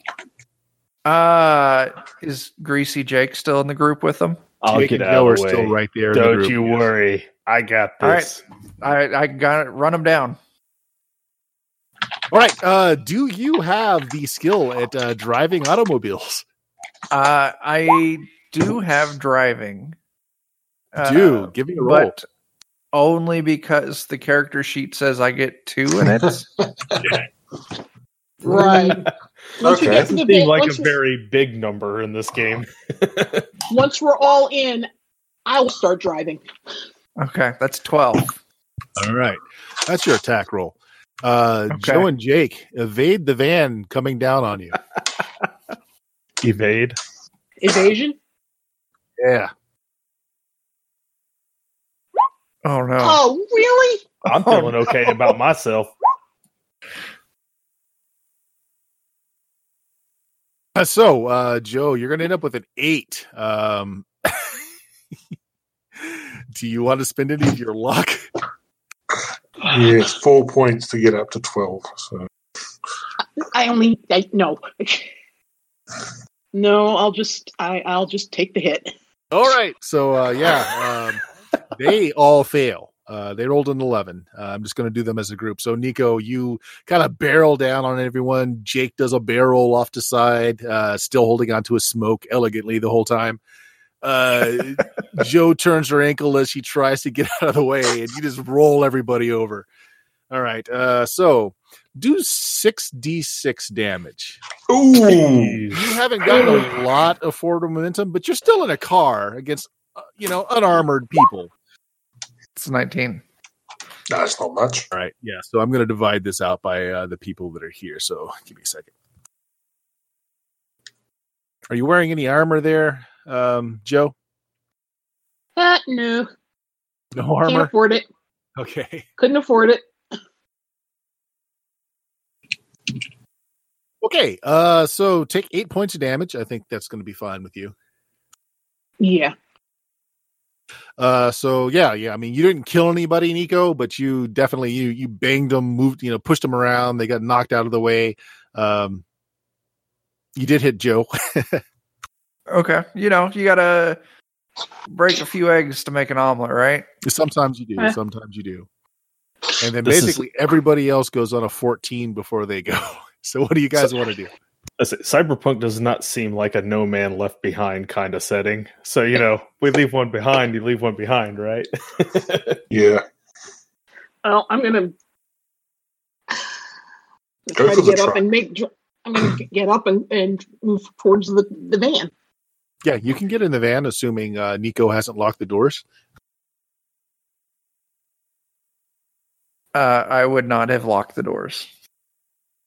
Is Greasy Jake still in the group with them? I'll Jake get and out of the way. Still right there. Don't in the group, you worry. Yes. I got this. All right. I got it. Run them down. All right. Do you have the skill at driving automobiles? I do have driving. Give me a roll. But only because the character sheet says I get 2 in it. Right. Once okay. It doesn't seem like a very big number in this game. Once we're all in, I'll start driving. Okay, that's 12. All right. That's your attack roll. Okay. Joe and Jake, evade the van coming down on you. Evasion? Yeah. Oh, no. Oh, really? I'm feeling okay about myself. So, Joe, you're going to end up with an 8. Do you want to spend any of your luck? Yes, 4 points to get up to 12. So. No. No, I'll just take the hit. All right. So, they all fail. They rolled an 11. I'm just going to do them as a group. So, Nico, you kind of barrel down on everyone. Jake does a bear roll off to side, still holding onto his smoke elegantly the whole time. Joe turns her ankle as she tries to get out of the way, and you just roll everybody over. All right. So do 6d6 damage. Ooh. You haven't gotten a lot of forward momentum, but you're still in a car against, unarmored people. It's 19. That's not much. All right. Yeah. So I'm going to divide this out by the people that are here. So give me a second. Are you wearing any armor there, Joe? No. No armor? Can't afford it. Okay. Couldn't afford it. Okay, so take 8 points of damage. I think that's going to be fine with you. Yeah. I mean, you didn't kill anybody, Nico, but you definitely you banged them, moved, pushed them around. They got knocked out of the way. You did hit Joe. Okay, you gotta break a few eggs to make an omelet, right? Sometimes you do. Huh? Sometimes you do. And then everybody else goes on a 14 before they go. So what do you guys want to do? Cyberpunk does not seem like a no man left behind kind of setting. So, we leave one behind, you leave one behind, right? Yeah. Well, I'm going to try to get up and move towards the van. Yeah, you can get in the van, assuming Nico hasn't locked the doors. I would not have locked the doors.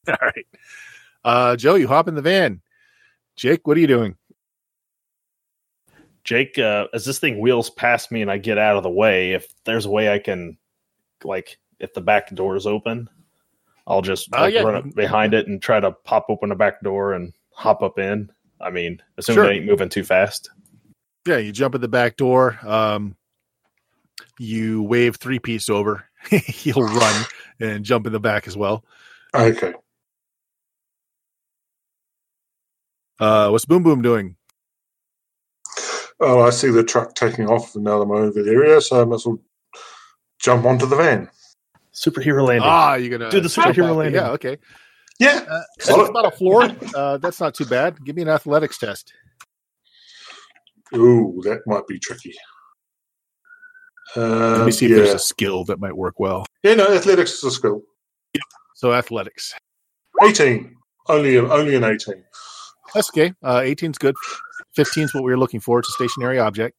All right. Joe, you hop in the van. Jake, what are you doing? Jake, as this thing wheels past me and I get out of the way, if there's a way I can, if the back door is open, I'll just run up behind it and try to pop open the back door and hop up in. I mean, assuming I ain't moving too fast. Yeah, you jump at the back door. You wave three-piece over. He'll run and jump in the back as well. Okay. What's Boom Boom doing? Oh, I see the truck taking off now that I'm over the area, so I might as well jump onto the van. Superhero landing. Ah, you're going to do the superhero landing. Yeah, okay. Yeah. So it's about a floor. That's not too bad. Give me an athletics test. Ooh, that might be tricky. Let me see if there's a skill that might work well. Yeah, no, athletics is a skill. Yep. So athletics. 18. Only an 18. That's okay. 18's good. 15's what we were looking for. It's a stationary object.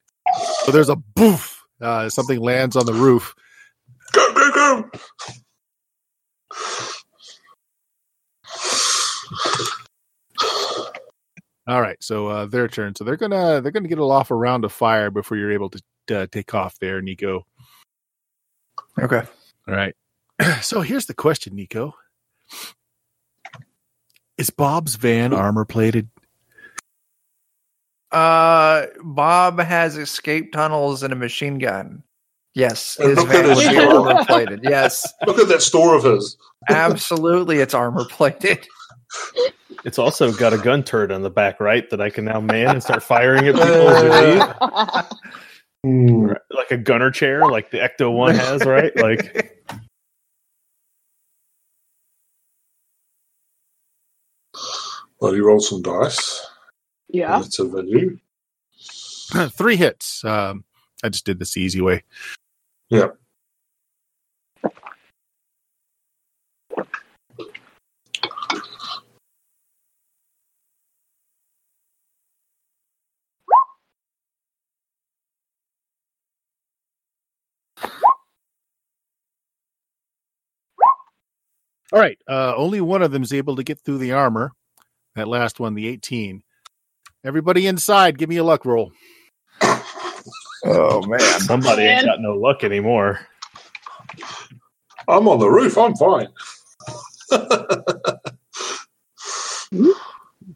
So there's a boof. Something lands on the roof. Go, go, go! All right. So their turn. So they're gonna get off a round of fire before you're able to take off there, Nico. Okay. All right. So here's the question, Nico. Is Bob's van armor plated? Bob has escape tunnels and a machine gun. Yes. His van is armor plated. Yes. Look at that store of his. Absolutely, it's armor plated. It's also got a gun turret on the back, right? That I can now man and start firing at people as they leave. Ooh. Like a gunner chair, like the Ecto-1 has, right? Like, well, you roll some dice. Yeah, that's a value. 3 hits. I just did this the easy way. Yeah. All right. Only one of them is able to get through the armor. That last one, the 18. Everybody inside, give me a luck roll. Oh, man. Somebody ain't got no luck anymore. I'm on the roof. I'm fine.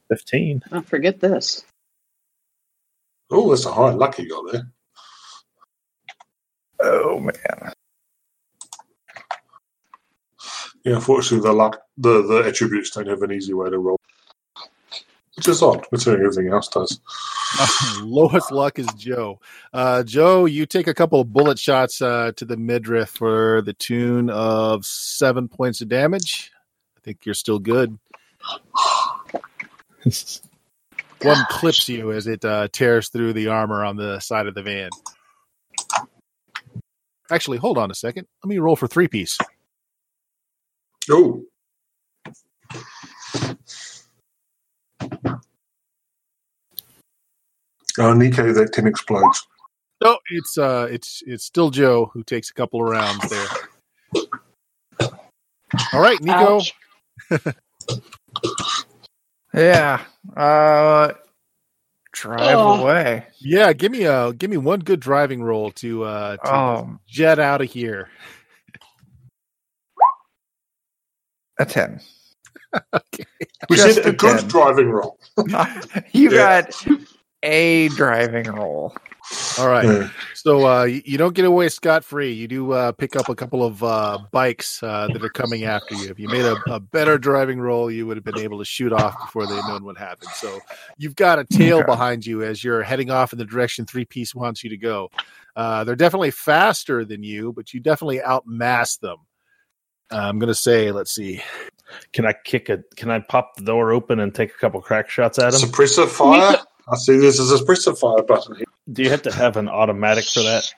15. Don't forget this. Oh, that's a high luck you got there. Oh, man. Yeah, unfortunately, the attributes don't have an easy way to roll. which is odd considering everything else does. Lowest luck is Joe. Joe, you take a couple of bullet shots to the midriff for the tune of 7 points of damage. I think you're still good. One clips you as it tears through the armor on the side of the van. Actually, hold on a second. Let me roll for three-piece. Oh. Oh, Nico, that tin explodes. No, it's still Joe who takes a couple of rounds there. All right, Nico. Yeah. Drive away. Yeah, give me one good driving roll to jet out of here. A 10. Okay. We said a good 10. Driving roll. You got a driving roll. All right. Yeah. So you don't get away scot-free. You do pick up a couple of bikes that are coming after you. If you made a better driving roll, you would have been able to shoot off before they had known what happened. So you've got a tail behind you as you're heading off in the direction Three-Piece wants you to go. They're definitely faster than you, but you definitely outmass them. I'm going to say, let's see. Can I pop the door open and take a couple crack shots at him? Suppressive fire? I see this is a suppressive fire button here. Do you have to have an automatic for that?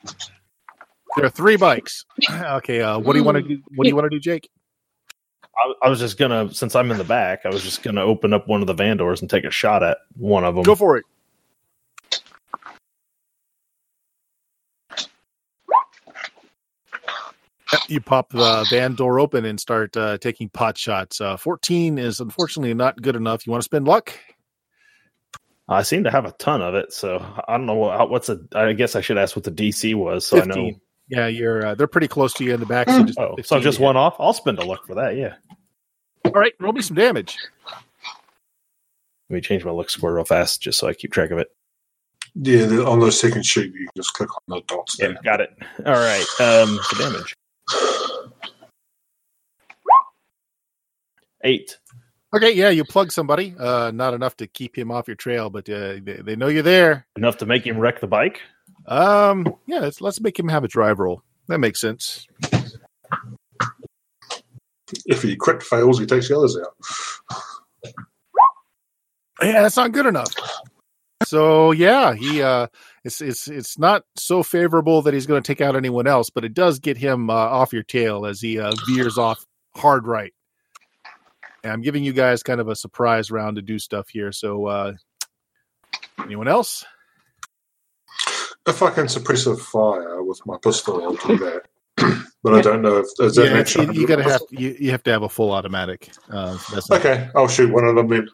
There are three bikes. Okay, what do you want to do? What do you want to do, Jake? I was just going to, since I'm in the back, I was just going to open up one of the van doors and take a shot at one of them. Go for it. You pop the van door open and start taking pot shots. 14 is unfortunately not good enough. You want to spend luck? I seem to have a ton of it, so I don't know I guess I should ask what the DC was, so 15. I know. Yeah, they're pretty close to you in the back. So just one off? I'll spend a luck for that, yeah. All right, roll me some damage. Let me change my luck score real fast just so I keep track of it. Yeah, on the second sheet, you can just click on the dots there. Yeah, got it. All right, the damage. 8. Okay, yeah, you plug somebody. Not enough to keep him off your trail, but they know you're there. Enough to make him wreck the bike? Yeah, let's make him have a drive roll. That makes sense. If he crit fails, he takes the others out. Yeah, that's not good enough. So, yeah, he it's not so favorable that he's going to take out anyone else, but it does get him off your tail as he veers off hard right. And I'm giving you guys kind of a surprise round to do stuff here. So, anyone else? If I can suppress a fire with my pistol, I'll do that. But I don't know if there's an action. You have to have a full automatic. Okay, I'll shoot one of them then.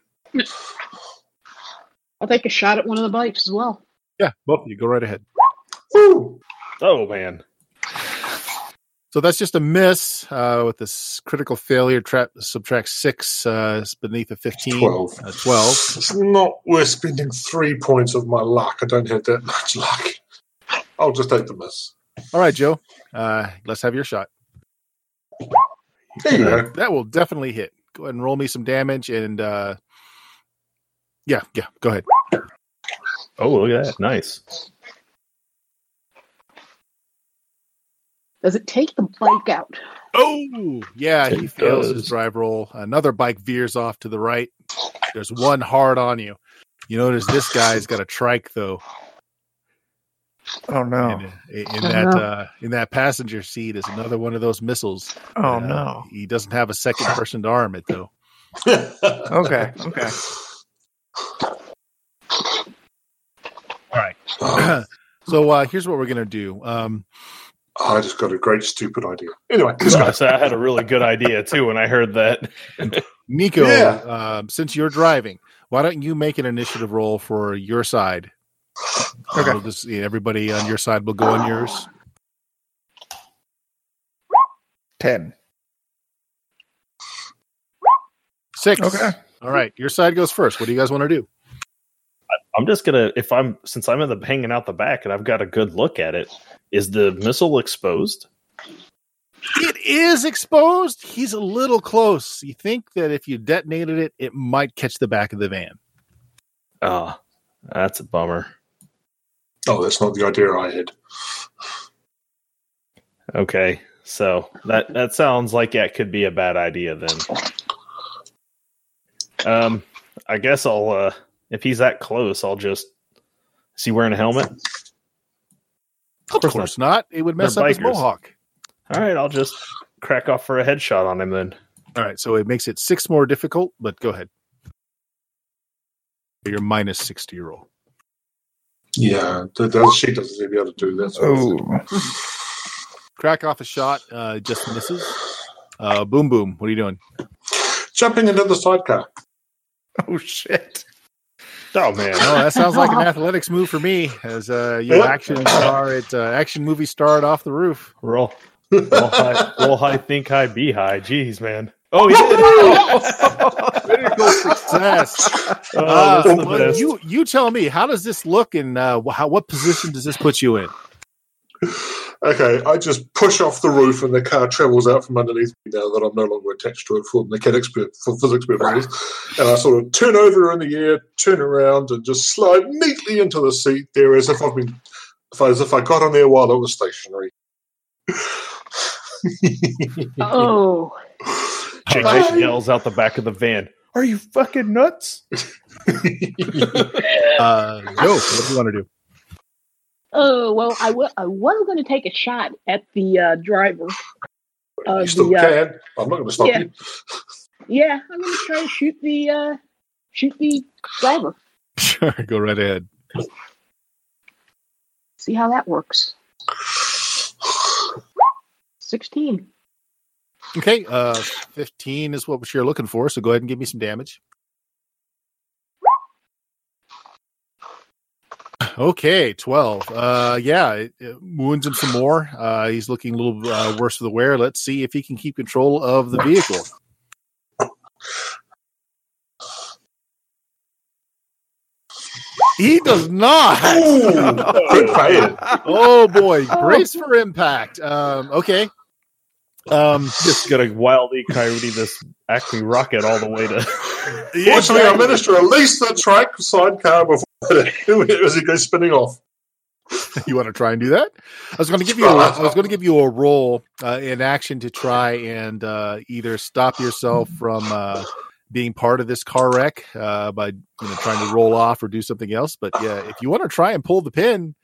I'll take a shot at one of the bikes as well. Yeah, well, you go right ahead. Woo! Oh, man. So that's just a miss with this critical failure. Subtract 6 beneath a 15. 12. 12. It's not worth spending 3 points of my luck. I don't have that much luck. I'll just take the miss. All right, Joe. Let's have your shot. There you go. That will definitely hit. Go ahead and roll me some damage. And yeah, go ahead. Oh, look at that. Nice. Does it take the bike out? Oh, yeah, he fails his drive roll. Another bike veers off to the right. There's one hard on you. You notice this guy's got a trike, though. Oh, no. In that passenger seat is another one of those missiles. Oh, no. He doesn't have a second person to arm it, though. Okay. All right. So here's what we're going to do. I just got a great stupid idea. Anyway, I had a really good idea too when I heard that. Nico, since you're driving, why don't you make an initiative roll for your side? Okay. Everybody on your side will go on yours. 10. 6. Okay. All right, your side goes first. What do you guys want to do? I'm just gonna since I'm in the hanging out the back and I've got a good look at it. Is the missile exposed? It is exposed. He's a little close. You think that if you detonated it, it might catch the back of the van. Ah, oh, that's a bummer. Oh, that's not the idea I had. Okay, so that sounds like it could be a bad idea then. I guess I'll, if he's that close, I'll just... Is he wearing a helmet? Of course not. It would mess up his mohawk. All right, I'll just crack off for a headshot on him then. All right, so it makes it 6 more difficult, but go ahead. You're minus 6 to your roll. Yeah, that she doesn't seem to be able to do that. Crack off a shot, just misses. Boom, boom. What are you doing? Jumping into the sidecar. Oh, shit. Oh, man. Oh, that sounds like an athletics move for me as you action movie starred off the roof. Roll high, think high, be high. Jeez, man. Oh, yeah. Critical success. Oh, you tell me, how does this look and what position does this put you in? Okay, I just push off the roof and the car travels out from underneath me now that I'm no longer attached to it for physics purposes. And I sort of turn over in the air, turn around, and just slide neatly into the seat there as if I got on there while it was stationary. Oh. Jake yells out the back of the van, "Are you fucking nuts?" Yo, what do you want to do? Oh, well, I was going to take a shot at the driver. You still can. I'm not going to stop you. Yeah, I'm going to try to shoot the driver. Sure, go right ahead. See how that works. 16. Okay, 15 is what you're looking for, so go ahead and give me some damage. Okay, 12. It wounds him some more. He's looking a little worse for the wear. Let's see if he can keep control of the vehicle. He does not. Oh, boy. Brace for impact. Okay. Just gonna wildly coyote this acme rocket all the way to. Fortunately, our minister released the track sidecar before as it goes spinning off. You want to try and do that? I was going to give you a roll in action to try and either stop yourself from being part of this car wreck by trying to roll off or do something else. But yeah, if you want to try and pull the pin,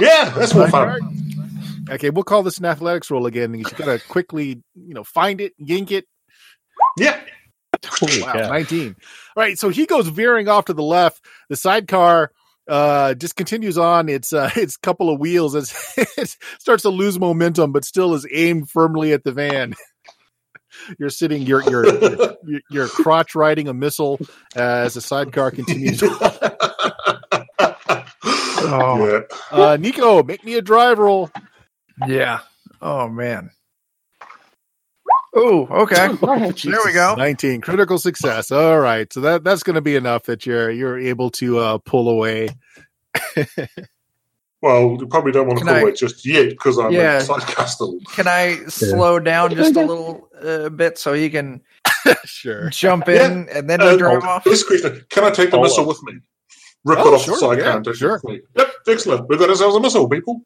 yeah, that's more fun. Okay, we'll call this an athletics roll again. You gotta quickly, find it, yank it. Yeah. Wow, 19. All right, so he goes veering off to the left. The sidecar just continues on its couple of wheels as it starts to lose momentum, but still is aimed firmly at the van. You're sitting, your crotch riding a missile as the sidecar continues. Oh. Yeah. Nico, make me a drive roll. Yeah. Oh, man. Oh, okay. There we go. 19. Critical success. All right. So that's going to be enough that you're able to pull away. Well, you probably don't want to pull away just yet because I'm a sidecastle. Can I slow down just a little bit so he can jump in and then drive off? This question, can I take the missile with me? Rip it off the sidecam. Yeah, sure. Yep, excellent. We've got ourselves a missile, people.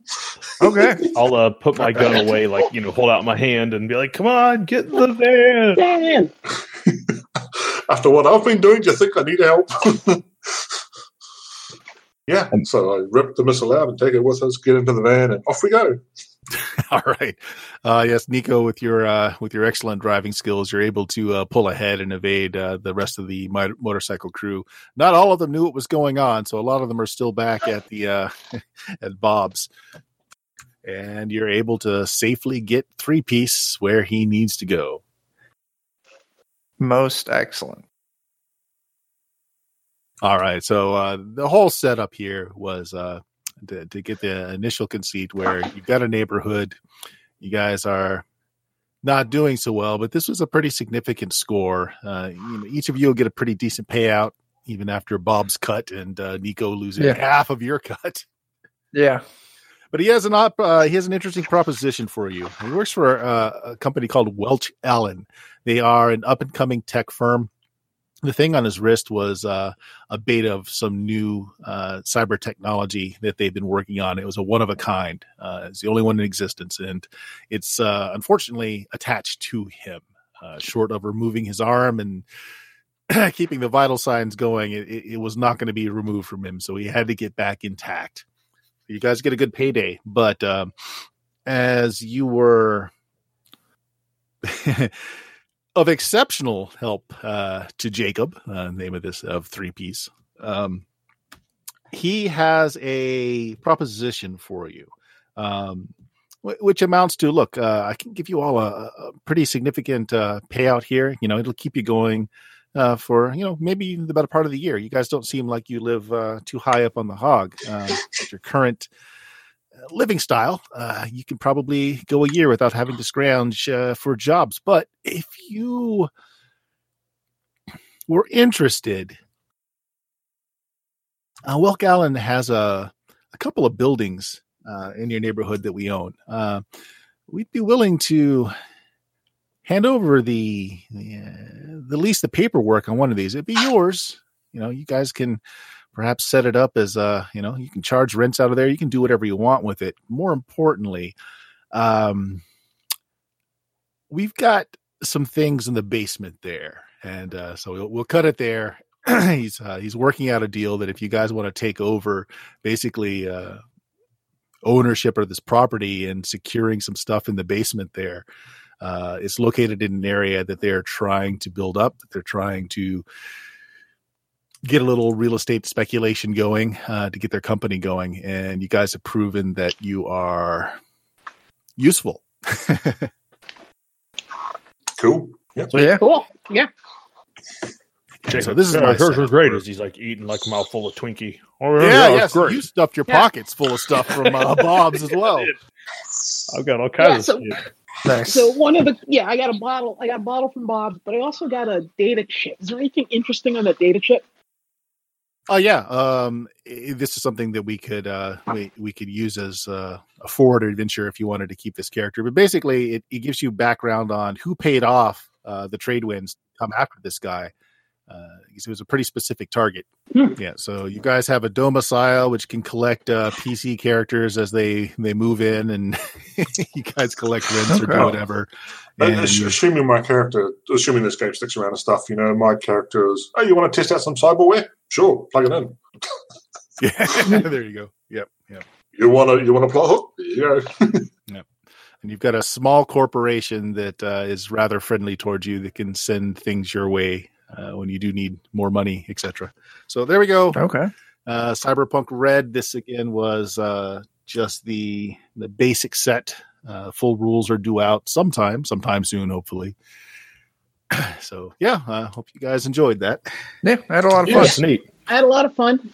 Okay. I'll put my gun away, hold out my hand and be like, come on, get in the van. After what I've been doing, do you think I need help? Yeah, so I rip the missile out and take it with us, get into the van, and off we go. All right. Yes, Nico, with your excellent driving skills, you're able to pull ahead and evade the rest of the motorcycle crew. Not all of them knew what was going on, so a lot of them are still back at the at Bob's. And you're able to safely get 3-piece where he needs to go. Most excellent. All right, so the whole setup here was... To get the initial conceit where you've got a neighborhood, you guys are not doing so well, but this was a pretty significant score. Each of you will get a pretty decent payout, even after Bob's cut and Nico losing half of your cut. Yeah. But he has an interesting proposition for you. He works for a company called Welch Allyn. They are an up-and-coming tech firm. the thing on his wrist was a beta of some new cyber technology that they've been working on. It was a one of a kind. It's the only one in existence, and it's unfortunately attached to him. Short of removing his arm and keeping the vital signs going, it was not going to be removed from him, so he had to get back intact. You guys get a good payday, but as you were of exceptional help to Jacob, name of this of three piece. He has a proposition for you, which amounts to, look, I can give you all a pretty significant payout here. You know, it'll keep you going for, you know, maybe the better part of the year. You guys don't seem like you live too high up on the hog. Your current living style, you can probably go a year without having to scrounge for jobs. But if you were interested, Welch Allyn has a couple of buildings in your neighborhood that we own. We'd be willing to hand over the lease, the paperwork on one of these. It'd be yours. You know, you guys can perhaps set it up as you know, you can charge rents out of there. You can do whatever you want with it. More importantly, we've got some things in the basement there. And so we'll cut it there. He's working out a deal that if you guys want to take over basically ownership of this property and securing some stuff in the basement there, it's located in an area that they're trying to build up, that they're trying to get a little real estate speculation going to get their company going. And you guys have proven that you are useful. Cool. Yep. So, yeah. Cool. Yeah. Jacob, so this is my hers was great as he's like eating like a mouthful of Twinkie. Oh, yeah. So you stuffed your pockets full of stuff from Bob's as well. I've got all kinds of stuff. Nice. So I got a bottle. I got a bottle from Bob's, but I also got a data chip. Is there anything interesting on that data chip? Oh yeah, this is something that we could we could use as a forward adventure if you wanted to keep this character. But basically, it gives you background on who paid off the Trade Winds to come after this guy. It was a pretty specific target. Yeah, so you guys have a domicile which can collect PC characters as they move in, and you guys collect rents or do whatever. And assuming this game sticks around and stuff, you know, my character is, oh, you want to test out some cyberware? Sure, plug it in. Yeah, there you go. Yep. You want a plot hook? Yeah. Yep. And you've got a small corporation that is rather friendly towards you that can send things your way. When you do need more money, etc. So there we go. Okay. Cyberpunk Red. This again was just the basic set. Full rules are due out sometime soon, hopefully. So yeah, I hope you guys enjoyed that. Yeah, I had a lot of fun. It's neat. I had a lot of fun.